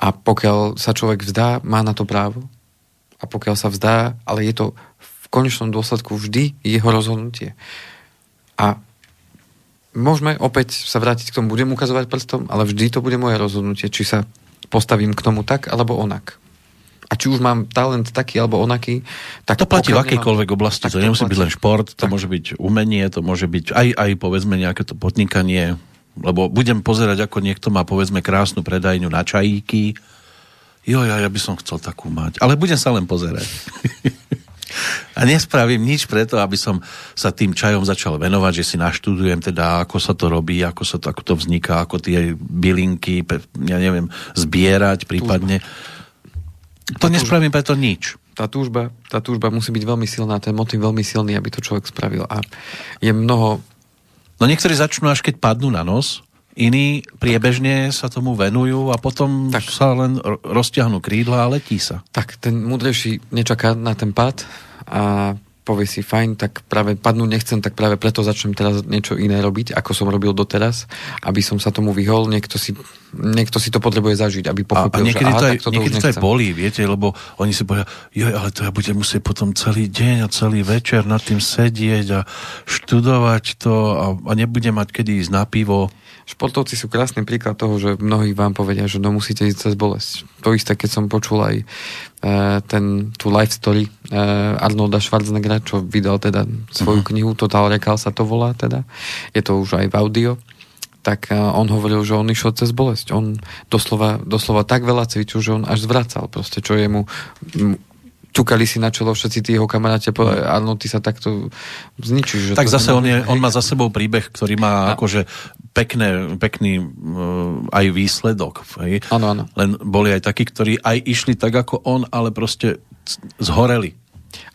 A pokiaľ sa človek vzdá, má na to právo. A pokiaľ sa vzdá, ale je to v konečnom dôsledku vždy jeho rozhodnutie. A môžeme opäť sa vrátiť k tomu, budem ukazovať prstom, ale vždy to bude moje rozhodnutie, či sa postavím k tomu tak, alebo onak. A či už mám talent taký, alebo onaký, tak to platí v akejkoľvek oblasti, to nemusí byť len šport, to môže byť umenie, to môže byť aj povedzme nejaké to podnikanie, lebo budem pozerať, ako niekto má povedzme krásnu predajňu na čajíky, ja by som chcel takú mať, ale budem sa len pozerať. A nespravím nič preto, aby som sa tým čajom začal venovať, že si naštudujem teda, ako sa to robí, ako to vzniká, ako tie bylinky, ja neviem, zbierať prípadne. To nespravím preto nič. Tá túžba musí byť veľmi silná, ten motiv veľmi silný, aby to človek spravil. A je mnoho... No niektorí začnú, až keď padnú na nos, iní priebežne sa tomu venujú a potom sa len rozťahnú krídla a letí sa. Tak, ten múdrejší nečaká na ten pád a povie si: fajn, tak práve padnú nechcem, tak práve preto začnem teraz niečo iné robiť, ako som robil doteraz, aby som sa tomu vyhol. Niekto si to potrebuje zažiť, aby pochopil, že niekedy to aj bolí, viete, lebo oni si povedia: ale to ja budem musieť potom celý deň a celý večer nad tým sedieť a študovať to a nebudem mať kedy ísť na pivo. Športovci sú krásny príklad toho, že mnohí vám povedia, že musíte ísť cez bolesť. To isté, keď som počul aj tú life story Arnolda Schwarzeneggera, čo vydal teda svoju knihu, Total Recall sa to volá teda. Je to už aj v audio. tak on hovoril, že on išiel cez bolesť. On doslova tak veľa cvičil, že on až zvracal proste, čo jemu... Čukali si na čelo všetci tí jeho kamaráte a no ty sa takto zničíš. Tak zase on má za sebou príbeh, ktorý má akože pekný aj výsledok. Hej? Áno, áno. Len boli aj takí, ktorí aj išli tak ako on, ale proste zhoreli.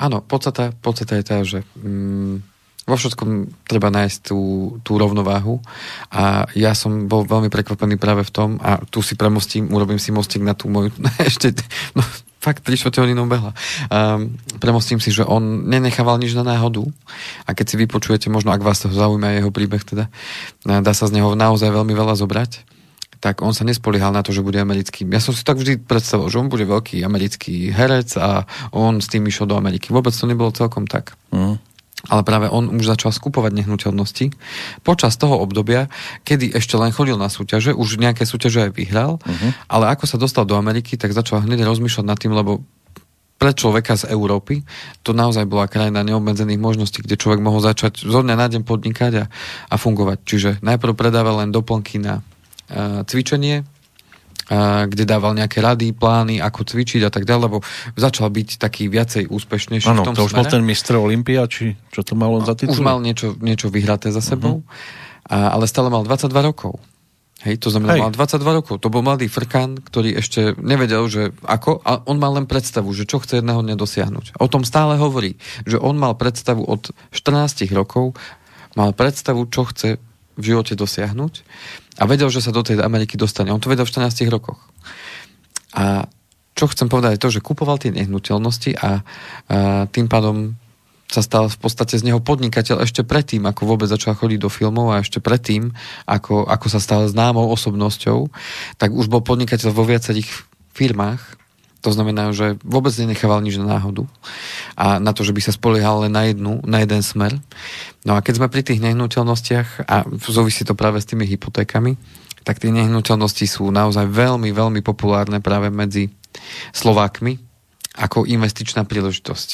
Áno, podstata je tá, že vo všetkom treba nájsť tú rovnováhu a ja som bol veľmi prekvapený práve v tom a tu si premostím, urobím si mostík na tú moju fakt 3/4 hodinou behla. Premostím si, že on nenechával nič na náhodu a keď si vypočujete, možno ak vás to zaujíma jeho príbeh teda, dá sa z neho naozaj veľmi veľa zobrať. Tak on sa nespoliehal na to, že bude americký. Ja som si tak vždy predstavoval, že on bude veľký americký herec a on s tým išiel do Ameriky. Vôbec to nebolo celkom tak. Mm. Ale práve on už začal skupovať nehnuteľnosti počas toho obdobia, kedy ešte len chodil na súťaže, už nejaké súťaže aj vyhral, ale ako sa dostal do Ameriky, tak začal hneď rozmýšľať nad tým, lebo pre človeka z Európy to naozaj bola krajina neobmedzených možností, kde človek mohol začať zo dňa na deň podnikať a fungovať. Čiže najprv predával len doplnky na cvičenie, kde dával nejaké rady, plány, ako cvičiť a tak ďalej, lebo začal byť taký viacej úspešnejší v tom smere. Áno, to už bol ten mistr Olympia, či čo to malo za titul? Už mal niečo vyhraté za sebou, ale stále mal 22 rokov. Hej, to znamená, mal 22 rokov. To bol mladý frkán, ktorý ešte nevedel, že ako, a on mal len predstavu, že čo chce jedného dňa dosiahnuť. O tom stále hovorí, že on mal predstavu od 14 rokov, mal predstavu, čo chce v živote dosiahnuť. A vedel, že sa do tej Ameriky dostane. On to vedel v 14 rokoch. A čo chcem povedať je to, že kupoval tie nehnuteľnosti a tým pádom sa stal v podstate z neho podnikateľ ešte predtým, ako vôbec začal chodiť do filmov a ešte predtým, ako sa stal známou osobnosťou, tak už bol podnikateľ vo viacerých firmách. To znamená, že vôbec nenechával nič na náhodu a na to, že by sa spoliehal len na jeden smer. No a keď sme pri tých nehnuteľnostiach a súvisí to práve s tými hypotékami, tak tie nehnuteľnosti sú naozaj veľmi, veľmi populárne práve medzi Slovákmi ako investičná príležitosť.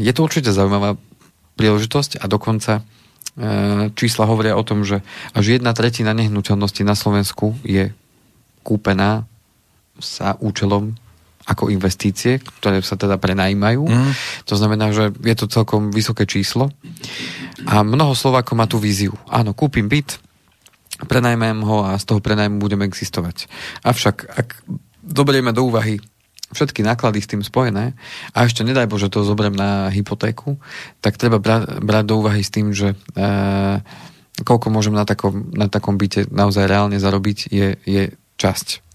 Je to určite zaujímavá príležitosť a dokonca čísla hovoria o tom, že až 1/3 nehnuteľnosti na Slovensku je kúpená sa účelom ako investície, ktoré sa teda prenajímajú. To znamená, že je to celkom vysoké číslo. A mnoho Slovákov má tú víziu. Áno, kúpim byt, prenajmem ho a z toho prenajmu budeme existovať. Avšak, ak doberieme do úvahy všetky náklady s tým spojené a ešte nedaj Bože to zoberiem na hypotéku, tak treba brať do úvahy s tým, že koľko môžem na takom byte naozaj reálne zarobiť je časť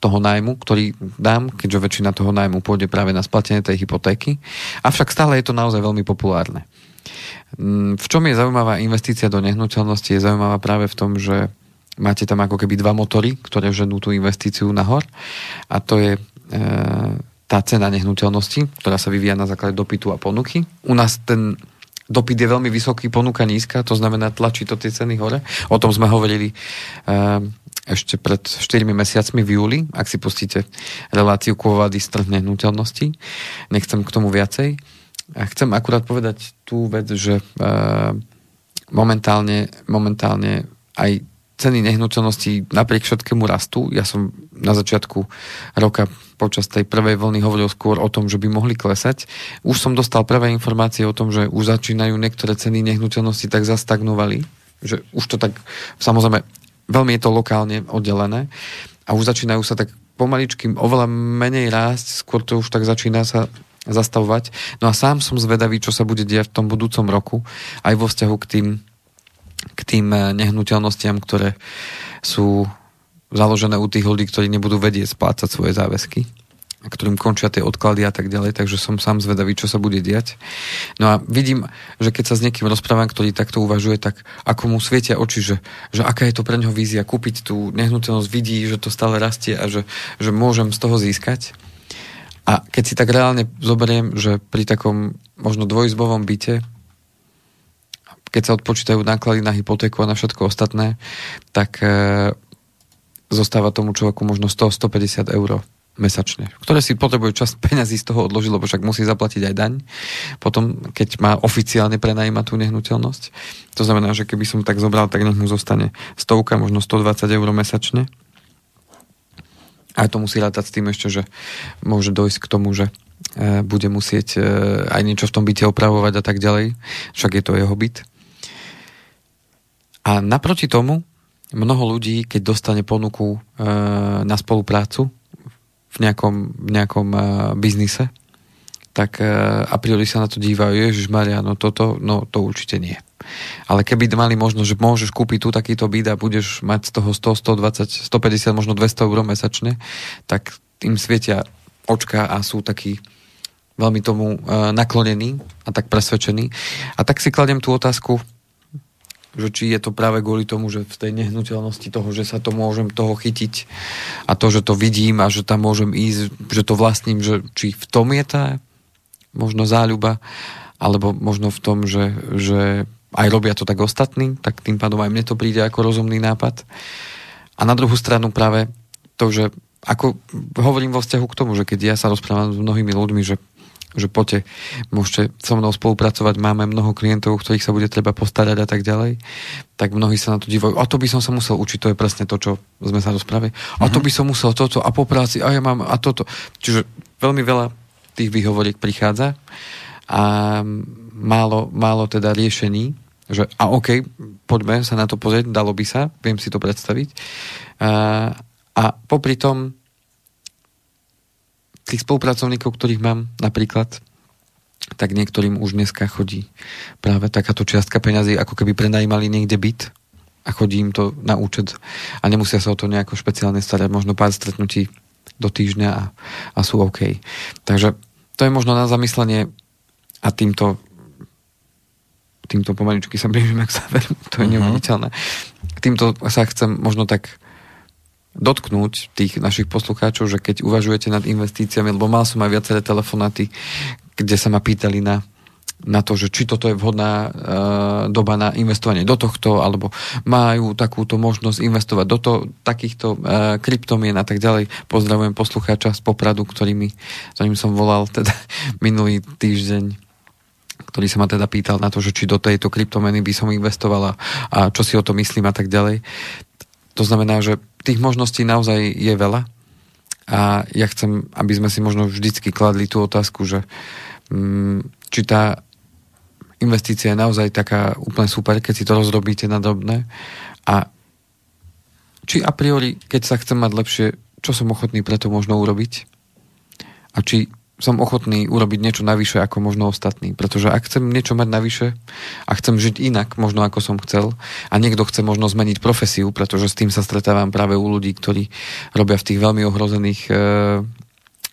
toho nájmu, ktorý dám, keďže väčšina toho nájmu pôjde práve na splatenie tej hypotéky. Avšak stále je to naozaj veľmi populárne. V čom je zaujímavá investícia do nehnuteľnosti? Je zaujímavá práve v tom, že máte tam ako keby dva motory, ktoré ženú tú investíciu nahor. A to je tá cena nehnuteľnosti, ktorá sa vyvíja na základe dopytu a ponuky. U nás ten dopyt je veľmi vysoký, ponuka nízka, to znamená tlačí to tie ceny hore. O tom sme hovorili ešte pred 4 mesiacmi v júli, ak si pustíte reláciu Kôvady z trh nehnuteľností. Nechcem k tomu viacej. A chcem akurát povedať tú vec, že momentálne aj ceny nehnuteľností napriek všetkému rastú. Ja som na začiatku roka počas tej prvej vlny hovoril skôr o tom, že by mohli klesať. Už som dostal prvé informácie o tom, že už začínajú niektoré ceny nehnuteľností tak zastagnovali, že už to tak, samozrejme, veľmi je to lokálne oddelené a už začínajú sa tak pomaličky oveľa menej rásť, skôr to už tak začína sa zastavovať. No a sám som zvedavý, čo sa bude diať v tom budúcom roku aj vo vzťahu k tým nehnuteľnostiam, ktoré sú založené u tých ľudí, ktorí nebudú vedieť splácať svoje záväzky a ktorým končia tie odklady a tak ďalej, takže som sám zvedavý, čo sa bude diať. No a vidím, že keď sa s niekým rozprávam, ktorý takto uvažuje, tak ako mu svietia oči, že aká je to pre ňoho vízia kúpiť tú nehnuteľnosť, vidí, že to stále rastie a že môžem z toho získať. A keď si tak reálne zoberiem, že pri takom možno dvojizbovom byte, keď sa odpočítajú náklady na hypotéku a na všetko ostatné, tak zostáva tomu človeku možno 100-150 eur mesačne, ktoré si potrebujú časť peňazí z toho odložiť, lebo však musí zaplatiť aj daň, potom keď má oficiálne prenajímať tú nehnuteľnosť. To znamená, že keby som tak zobral, tak nech mu zostane 100, možno 120 € mesačne. A to musí rátať s tým ešte, že môže dojsť k tomu, že bude musieť aj niečo v tom byte opravovať a tak ďalej. Však je to jeho byt. A naproti tomu mnoho ľudí, keď dostane ponuku na spoluprácu v nejakom biznise, tak a priori sa na to dívajú, ježišmaria, no to určite nie. Ale keby mali možnosť, že môžeš kúpiť tu takýto byt a budeš mať z toho 100, 120, 150, možno 200 € mesačne, tak im svietia očka a sú takí veľmi tomu naklonení a tak presvedčení. A tak si kladiem tú otázku, že či je to práve kvôli tomu, že v tej nehnuteľnosti toho, že sa to môžem toho chytiť a to, že to vidím a že tam môžem ísť, že to vlastním, že či v tom je tá možno záľuba, alebo možno v tom, že aj robia to tak ostatní, tak tým pádom aj mne to príde ako rozumný nápad. A na druhú stranu práve to, že ako hovorím vo vzťahu k tomu, že keď ja sa rozprávam s mnohými ľuďmi, že poďte, môžete so mnou spolupracovať, máme mnoho klientov, o ktorých sa bude treba postarať a tak ďalej, tak mnohí sa na to divajú, a to by som sa musel učiť, to je presne to, čo sme sa rozprávali, a to by som musel toto, a po práci, a ja mám, a toto. Čiže veľmi veľa tých výhovoriek prichádza a málo teda riešení, že a okej, poďme sa na to pozrieť, dalo by sa, viem si to predstaviť. A popri tom tých spolupracovníkov, ktorých mám napríklad, tak niektorým už dneska chodí práve takáto čiastka peňazí, ako keby prenajímali niekde byt a chodí im to na účet a nemusia sa o to nejako špeciálne starať, možno pár stretnutí do týždňa a sú OK. Takže to je možno na zamyslenie a týmto pomaličky sa blížime k záveru, to je neuveriteľné. Týmto sa chcem možno tak dotknúť tých našich poslucháčov, že keď uvažujete nad investíciami, lebo mal som aj viaceré telefonáty, kde sa ma pýtali na to, že či toto je vhodná doba na investovanie do tohto, alebo majú takúto možnosť investovať do takýchto kryptomien a tak ďalej. Pozdravujem poslucháča z Popradu, ktorým som volal teda minulý týždeň, ktorý sa ma teda pýtal na to, že či do tejto kryptomeny by som investovala a čo si o to myslím a tak ďalej. To znamená, že tých možností naozaj je veľa a ja chcem, aby sme si možno vždycky kladli tú otázku, že či tá investícia je naozaj taká úplne super, keď si to rozrobíte na drobné, a či a priori, keď sa chcem mať lepšie, čo som ochotný preto možno urobiť a či som ochotný urobiť niečo navyše ako možno ostatní. Pretože ak chcem niečo mať navyše a chcem žiť inak, možno ako som chcel, a niekto chce možno zmeniť profesiu, pretože s tým sa stretávam práve u ľudí, ktorí robia v tých veľmi ohrozených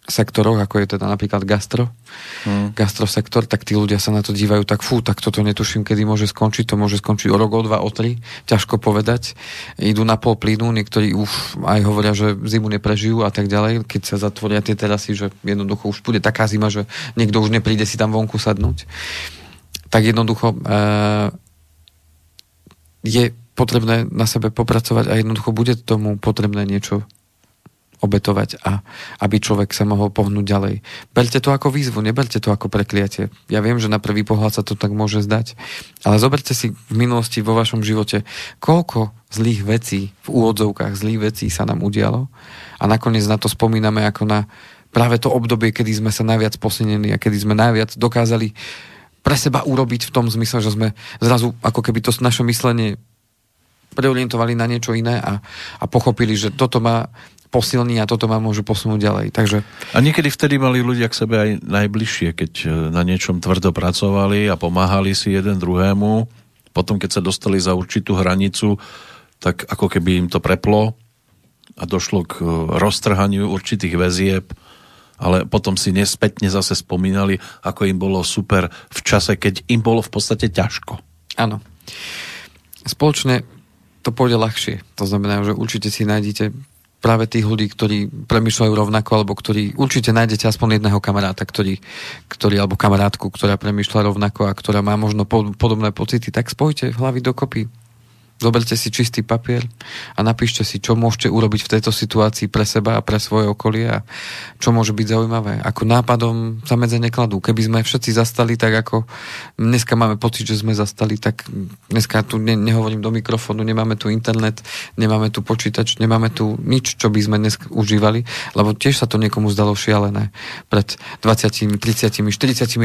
sektoroch, ako je teda napríklad gastrosektor, tak tí ľudia sa na to dívajú tak, fú, tak toto netuším, kedy môže skončiť, to môže skončiť o rok, o dva, o tri, ťažko povedať. Idú na pol plynu, niektorí už aj hovoria, že zimu neprežijú a tak ďalej, keď sa zatvoria tie terasy, že jednoducho už bude taká zima, že niekto už nepríde si tam vonku sadnúť. Tak jednoducho je potrebné na sebe popracovať a jednoducho bude tomu potrebné niečo obetovať, a aby človek sa mohol pohnúť ďalej. Berte to ako výzvu, neberte to ako prekliatie. Ja viem, že na prvý pohľad sa to tak môže zdať, ale zoberte si v minulosti vo vašom živote, koľko zlých vecí, v úvodzovkách zlých vecí, sa nám udialo a nakoniec na to spomíname ako na práve to obdobie, kedy sme sa najviac posilnili a kedy sme najviac dokázali pre seba urobiť v tom zmysle, že sme zrazu ako keby to naše myslenie preorientovali na niečo iné a pochopili, že toto má posilní a toto ma môžu posunúť ďalej. Takže... A niekedy vtedy mali ľudia k sebe aj najbližšie, keď na niečom tvrdo pracovali a pomáhali si jeden druhému. Potom, keď sa dostali za určitú hranicu, tak ako keby im to preplo a došlo k roztrhaniu určitých väzieb, ale potom si nespätne zase spomínali, ako im bolo super v čase, keď im bolo v podstate ťažko. Áno. Spoločne to pôjde ľahšie. To znamená, že určite si nájdete práve tých ľudí, ktorí premýšľajú rovnako, alebo ktorí určite nájdete aspoň jedného kamaráta, ktorý alebo kamarátku, ktorá premýšľa rovnako a ktorá má možno podobné pocity, tak spojte hlavy dokopy. Zoberte si čistý papier a napíšte si, čo môžete urobiť v tejto situácii pre seba a pre svoje okolie a čo môže byť zaujímavé. Ako nápadom sa medze nekladú. Keby sme všetci zastali tak, ako dneska máme pocit, že sme zastali, tak dneska tu nehovorím do mikrofónu, nemáme tu internet, nemáme tu počítač, nemáme tu nič, čo by sme dnes užívali, lebo tiež sa to niekomu zdalo šialené pred 20, 30, 40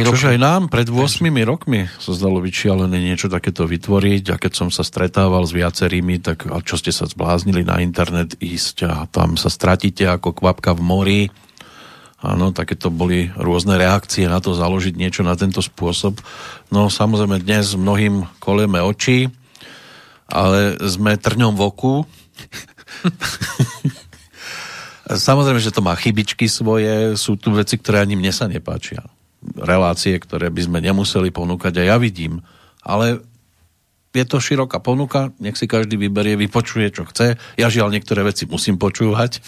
rokmi. Čože aj nám pred 8 rokmi sa zdalo byť šialené niečo takéto vytvoriť a keď som sa stretával s viacerými, tak a čo ste sa zbláznili na internet ísť a tam sa stratíte ako kvapka v mori. Áno, takéto boli rôzne reakcie na to, založiť niečo na tento spôsob. No samozrejme dnes mnohým koleme oči, ale sme trňom v oku. Samozrejme, že to má chybičky svoje, sú tu veci, ktoré ani mne sa nepáčia. Relácie, ktoré by sme nemuseli ponúkať a ja vidím. Ale je to široká ponuka, nech si každý vyberie, vypočuje, čo chce. Ja žiaľ niektoré veci musím počúvať.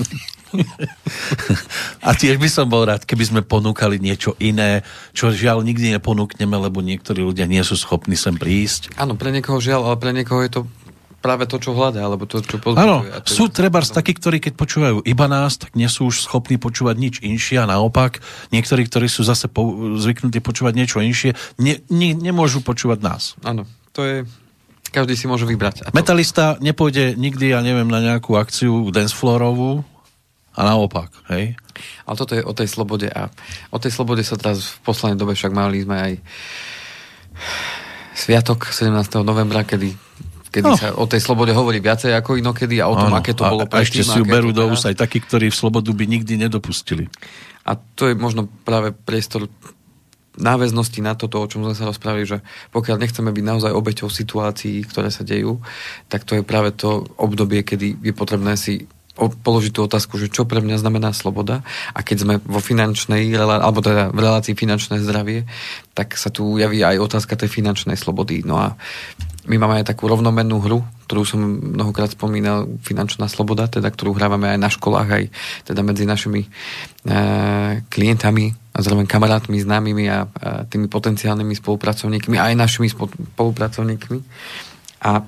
A tiež by som bol rád, keby sme ponúkali niečo iné, čo žiaľ nikdy neponúkneme, lebo niektorí ľudia nie sú schopní sem prísť. Áno, pre niekoho žiaľ, ale pre niekoho je to práve to, čo hľadá, alebo to, čo pozbuduje. Áno, sú trebárs takí, ktorí keď počúvajú iba nás, tak nie sú už schopní počúvať nič inšie a naopak, niektorí, ktorí sú zase zvyknutí počúvať niečo inšie, nemôžu počúvať nás. Áno, to je. Každý si môže vybrať. Metalista nepôjde nikdy, ja neviem, na nejakú akciu dancefloorovú a naopak, hej? Ale toto je o tej slobode a o tej slobode sa teraz v poslednej dobe však mali sme aj sviatok 17. novembra, kedy sa o tej slobode hovorí viacej ako inokedy a o tom, aké to bolo predtým. A ešte si ju berú do úst aj takí, ktorí v slobodu by nikdy nedopustili. A to je možno práve priestor náväznosti na toto, o čom sme sa rozprávali, že pokiaľ nechceme byť naozaj obeťou situácií, ktoré sa dejú, tak to je práve to obdobie, kedy je potrebné si položiť tú otázku, že čo pre mňa znamená sloboda a keď sme vo finančnej alebo teda v relácii finančné zdravie, tak sa tu javí aj otázka tej finančnej slobody. No a my máme aj takú rovnomennú hru, ktorú som mnohokrát spomínal, finančná sloboda, teda ktorú hrávame aj na školách, aj teda medzi našimi klientami a zároveň kamarátmi, známymi a tými potenciálnymi spolupracovníkmi, aj našimi spolupracovníkmi. A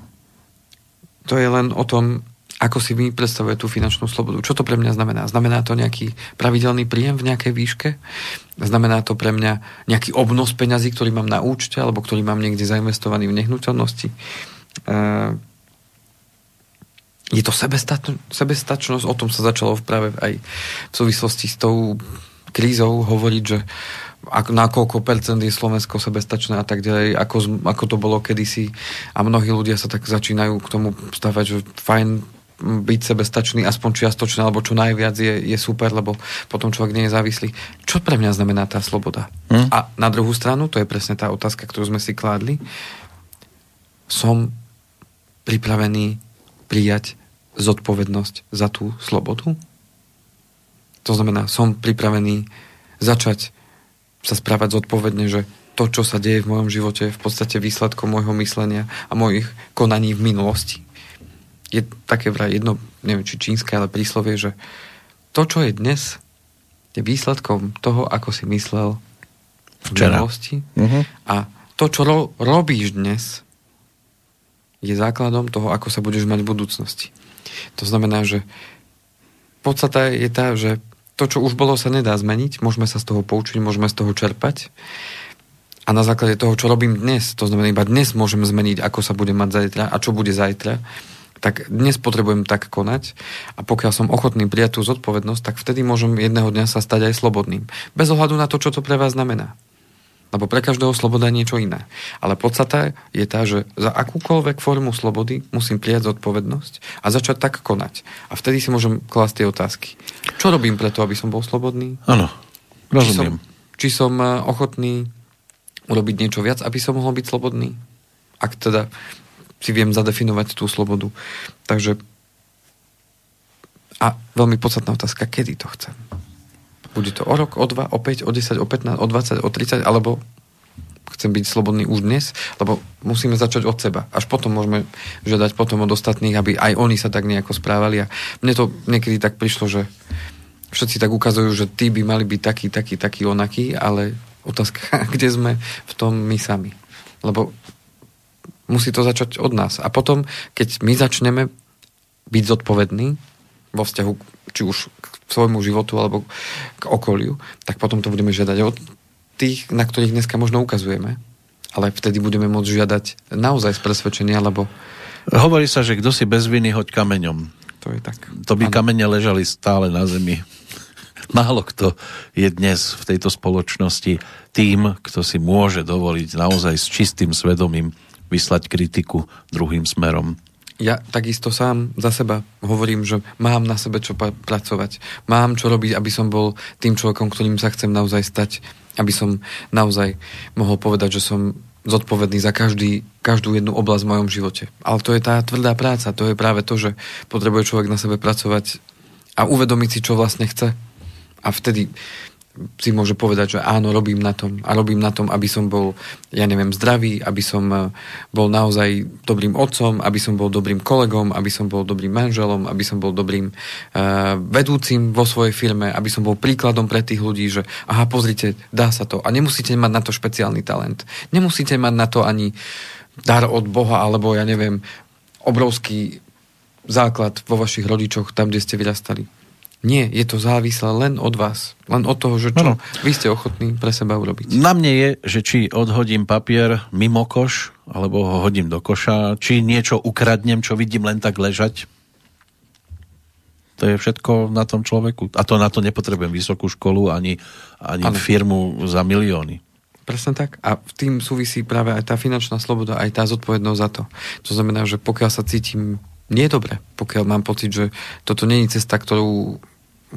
to je len o tom, ako si mi predstavuje tú finančnú slobodu. Čo to pre mňa znamená? Znamená to nejaký pravidelný príjem v nejakej výške? Znamená to pre mňa nejaký obnos peňazí, ktorý mám na účte alebo ktorý mám niekde zainvestovaný v nehnuteľnosti? Je to sebestačnosť? O tom sa začalo práve aj v súvislosti s tou krízou hovoriť, že na koľko percent je Slovensko sebestačné a tak ďalej, ako to bolo kedysi a mnohí ľudia sa tak začínajú k tomu stavať, že fajn byť sebestačný, aspoň čiastočne alebo čo najviac je super, lebo potom človek nie je závislý. Čo pre mňa znamená tá sloboda? A na druhú stranu, to je presne tá otázka, ktorú sme si kládli, som pripravený prijať zodpovednosť za tú slobodu? To znamená, som pripravený začať sa správať zodpovedne, že to, čo sa deje v mojom živote, je v podstate výsledkom môjho myslenia a mojich konaní v minulosti. Je také vraj jedno, neviem, či čínske, ale príslovie, že to, čo je dnes, je výsledkom toho, ako si myslel v minulosti. A to, čo robíš dnes, je základom toho, ako sa budeš mať v budúcnosti. To znamená, že podstata je tá, že to, čo už bolo, sa nedá zmeniť, môžeme sa z toho poučiť, môžeme z toho čerpať a na základe toho, čo robím dnes, to znamená iba dnes môžem zmeniť, ako sa bude mať zajtra a čo bude zajtra, tak dnes potrebujem tak konať a pokiaľ som ochotný prijať tú zodpovednosť, tak vtedy môžem jedného dňa sa stať aj slobodným. Bez ohľadu na to, čo to pre vás znamená. Lebo pre každého sloboda je niečo iné. Ale podstata je tá, že za akúkoľvek formu slobody musím prijať zodpovednosť a začať tak konať. A vtedy si môžem klásť tie otázky. Čo robím preto, aby som bol slobodný? Áno, rozumiem. Či som ochotný urobiť niečo viac, aby som mohol byť slobodný? Ak teda si viem zadefinovať tú slobodu. Takže a veľmi podstatná otázka, kedy to chcem? Bude to o rok, o dva, o 5, o 10, o 15, o 20, o 30, alebo chcem byť slobodný už dnes, lebo musíme začať od seba. Až potom môžeme žiadať potom od ostatných, aby aj oni sa tak nejako správali. A mne to niekedy tak prišlo, že všetci tak ukazujú, že tí by mali byť takí, onakí, ale otázka, kde sme v tom my sami. Lebo Musí to začať od nás. A potom, keď my začneme byť zodpovední vo vzťahu či už k svojmu životu alebo k okoliu, tak potom to budeme žiadať od tých, na ktorých dneska možno ukazujeme. Ale vtedy budeme môcť žiadať naozaj z presvedčenia, lebo... Hovorí sa, že kto si bez viny, hoď kameňom. To je tak. To by kamene ležali stále na zemi. Málo kto je dnes v tejto spoločnosti tým, kto si môže dovoliť naozaj s čistým svedomím vyslať kritiku druhým smerom. Ja takisto sám za seba hovorím, že mám na sebe čo pracovať. Mám čo robiť, aby som bol tým človekom, ktorým sa chcem naozaj stať. Aby som naozaj mohol povedať, že som zodpovedný za každú jednu oblasť v mojom živote. Ale to je tá tvrdá práca. To je práve to, že potrebuje človek na sebe pracovať a uvedomiť si, čo vlastne chce. A vtedy si môže povedať, že áno, robím na tom. A robím na tom, aby som bol, ja neviem, zdravý, aby som bol naozaj dobrým otcom, aby som bol dobrým kolegom, aby som bol dobrým manželom, aby som bol dobrým vedúcim vo svojej firme, aby som bol príkladom pre tých ľudí, že aha, pozrite, dá sa to. A nemusíte mať na to špeciálny talent. Nemusíte mať na to ani dar od Boha, alebo ja neviem, obrovský základ vo vašich rodičoch, tam, kde ste vyrastali. Nie, je to závislé len od vás. Len od toho, že čo vy ste ochotní pre seba urobiť. Na mne je, že či odhodím papier mimo koš, alebo ho hodím do koša, či niečo ukradnem, čo vidím len tak ležať. To je všetko na tom človeku. A to na to nepotrebujem vysokú školu, ani firmu za milióny. Presne tak. A v tým súvisí práve aj tá finančná sloboda, aj tá zodpovednosť za to. To znamená, že pokiaľ sa cítim nie je dobre, pokiaľ mám pocit, že toto nie je cesta, ktorou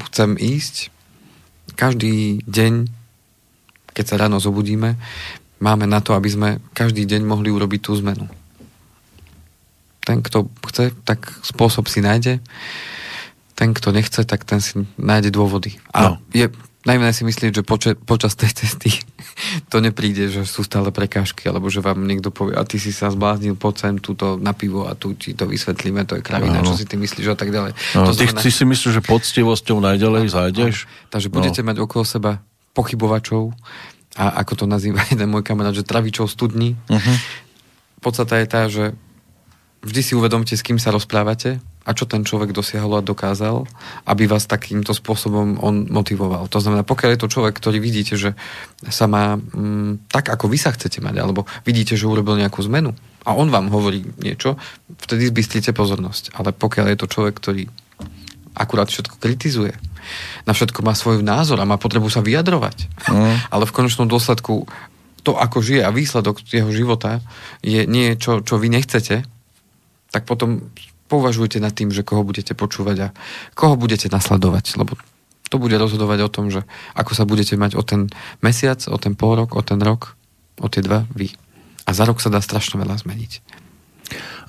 chcem ísť. Každý deň, keď sa ráno zobudíme, máme na to, aby sme každý deň mohli urobiť tú zmenu. Ten, kto chce, tak spôsob si nájde. Ten, kto nechce, tak ten si nájde dôvody. A je najmä si myslieť, že počas tej cesty to nepríde, že sú stále prekážky, alebo že vám niekto povie, a ty si sa zbláznil, poď sem túto na pivo a tu ti to vysvetlíme, to je kravina, čo si ty myslíš a tak ďalej. No, ty si myslíš, že poctivosťou najďalej zájdeš? Takže budete mať okolo seba pochybovačov a ako to nazýva jeden môj kamarát, že travičov studní. Uh-huh. Podstata je tá, že vždy si uvedomte, s kým sa rozprávate, a čo ten človek dosiahol a dokázal, aby vás takýmto spôsobom on motivoval. To znamená, pokiaľ je to človek, ktorý vidíte, že sa má tak, ako vy sa chcete mať, alebo vidíte, že urobil nejakú zmenu a on vám hovorí niečo, vtedy zbystrite pozornosť. Ale pokiaľ je to človek, ktorý akurát všetko kritizuje, na všetko má svoj názor a má potrebu sa vyjadrovať, ale v konečnom dôsledku to, ako žije a výsledok jeho života je niečo, čo vy nechcete, tak potom pouvažujte nad tým, že koho budete počúvať a koho budete nasledovať, lebo to bude rozhodovať o tom, že ako sa budete mať o ten mesiac, o ten pol rok, o ten rok, o tie dva vy. A za rok sa dá strašne veľa zmeniť.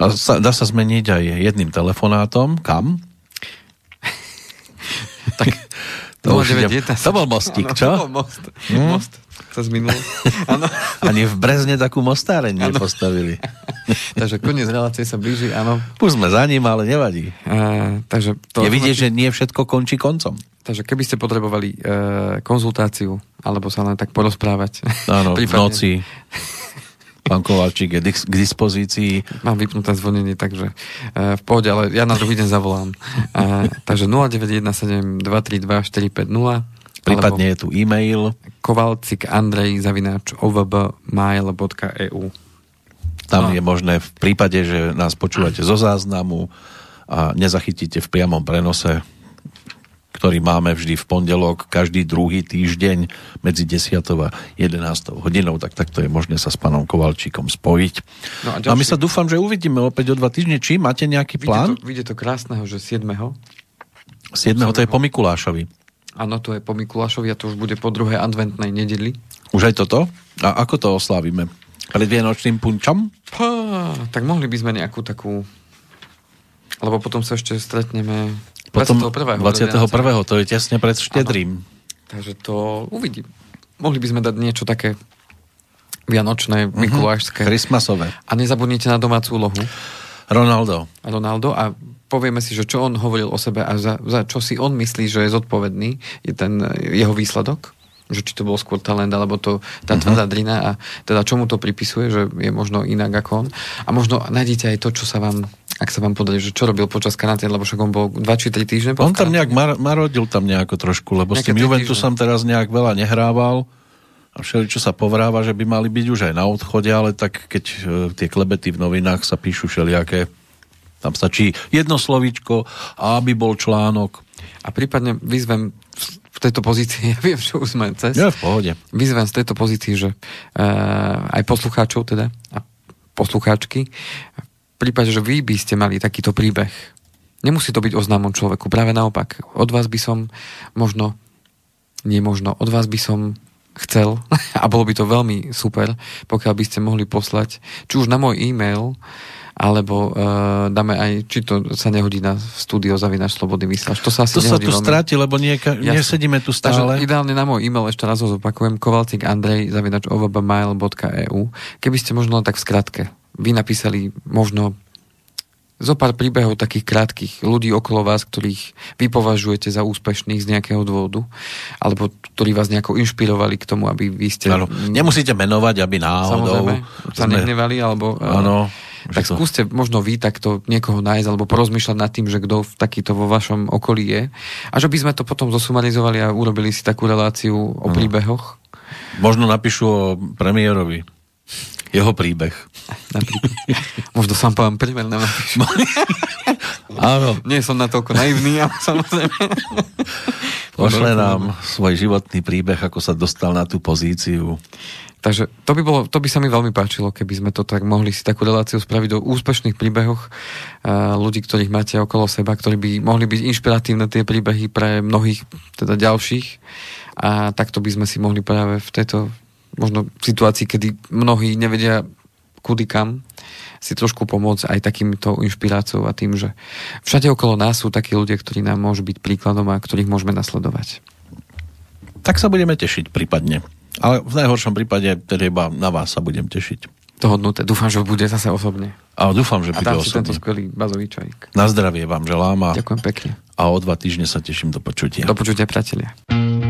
A dá sa zmeniť aj jedným telefonátom. Kam? Tak to bol mostík, čo? To bol most. Most sa zminul. Ani v Brezne takú mostáreň nepostavili. Takže koniec relácie sa blíži, áno. Púsme za ním, ale nevadí. Takže to je vidieť, že nie všetko končí koncom. Takže keby ste potrebovali konzultáciu, alebo sa len tak porozprávať. Áno, v noci. Pán Kovalčík je k dispozícii. Mám vypnuté zvonenie, takže v pohode, ale ja na druhý deň zavolám. Takže 0917232450. Prípadne je tu e-mail kovalcikandrej@ovbmail.eu. Tam je možné v prípade, že nás počúvate zo záznamu a nezachytíte v priamom prenose, ktorý máme vždy v pondelok, každý druhý týždeň medzi 10. a 11. hodinou, tak takto je možné sa s pánom Kovalčíkom spojiť. No a my sa dúfam, že uvidíme opäť o 2 týždne. Či máte nejaký plán? Vyjde to krásneho, že 7. 7. to je po Mikulášovi. Áno, to je po Mikulášovi a to už bude po druhej adventnej nedeli. Už aj toto? A ako to oslávime? Pred vianočným punčom? Tak mohli by sme nejakú takú... Lebo potom sa ešte stretneme... Potom 21. to je tesne pred Štedrým. Takže to uvidím. Mohli by sme dať niečo také vianočné, mikulášské. Christmasové. A nezabudnite na domácu úlohu. Ronaldo. A povieme si, že čo on hovoril o sebe a za čo si on myslí, že je zodpovedný, je ten jeho výsledok. že či to bol skôr talent, alebo to tá tvrdá drina a teda čomu to pripisuje, že je možno inak ako on. A možno nájdete aj to, čo sa vám, ak sa vám podarí, že čo robil počas karantény, lebo však on bol 2-3 týždne. On tam nejak marodil tam nejako trošku, lebo nejaké s tým Juventusom teraz nejak veľa nehrával a všeličo sa povráva, že by mali byť už aj na odchode, ale tak keď tie klebety v novinách sa píšu všelijaké, tam stačí jedno slovíčko a aby bol článok. A prípadne vyzvem v tejto pozícii, ja viem, že už sme cez. Ja v pohode. Vyzvem z tejto pozícii, že aj poslucháčov teda, a poslucháčky, v prípade, že vy by ste mali takýto príbeh. Nemusí to byť o známom človeku, práve naopak. Od vás by som chcel, a bolo by to veľmi super, pokiaľ by ste mohli poslať, či už na môj e-mail, alebo dáme aj, či to sa nehodí na studio @slobodnyvysielac.sk. To sa asi nehodí. To sa tu stráti, lebo nesedíme tu stále. Takže ideálne na môj e-mail ešte raz ho zopakujem, kovalcik@ovbmail.eu. Keby ste možno tak v skratke vy napísali možno zo pár príbehov takých krátkych ľudí okolo vás, ktorých vy považujete za úspešných z nejakého dôvodu, alebo ktorí vás nejako inšpirovali k tomu, aby vy ste... Ano, nemusíte menovať, aby náhodou... Samozrejme, sa nehnevali, alebo... Áno. Tak skúste možno vy takto niekoho nájsť alebo porozmýšľať nad tým, že kto takýto vo vašom okolí je. A že by sme to potom zosumarizovali a urobili si takú reláciu o príbehoch. Možno napíšu o premiérovi. Jeho príbeh. Možno sám poviem príbeh. Áno. Nie som natoľko naivný, ale samozrejme. Pošle nám svoj životný príbeh, ako sa dostal na tú pozíciu. Takže to by sa mi veľmi páčilo, keby sme to tak mohli si takú reláciu spraviť o úspešných príbehoch ľudí, ktorých máte okolo seba, ktorí by mohli byť inšpiratívne tie príbehy pre mnohých, teda ďalších. A takto by sme si mohli práve v tejto možno situácii, kedy mnohí nevedia kudy kam, si trošku pomôcť aj takýmito inšpiráciou a tým, že všade okolo nás sú takí ľudia, ktorí nám môžu byť príkladom a ktorých môžeme nasledovať. Tak sa budeme tešiť prípadne. Ale v najhoršom prípade iba na vás sa budem tešiť. To hodnuté. Dúfam, že bude zase osobne. A dúfam, že bude osobne. A dám si tento skvelý bazový čajík. Na zdravie vám želám. Ďakujem pekne. A o 2 týždne sa teším do počutia. Do počutia, priatelia.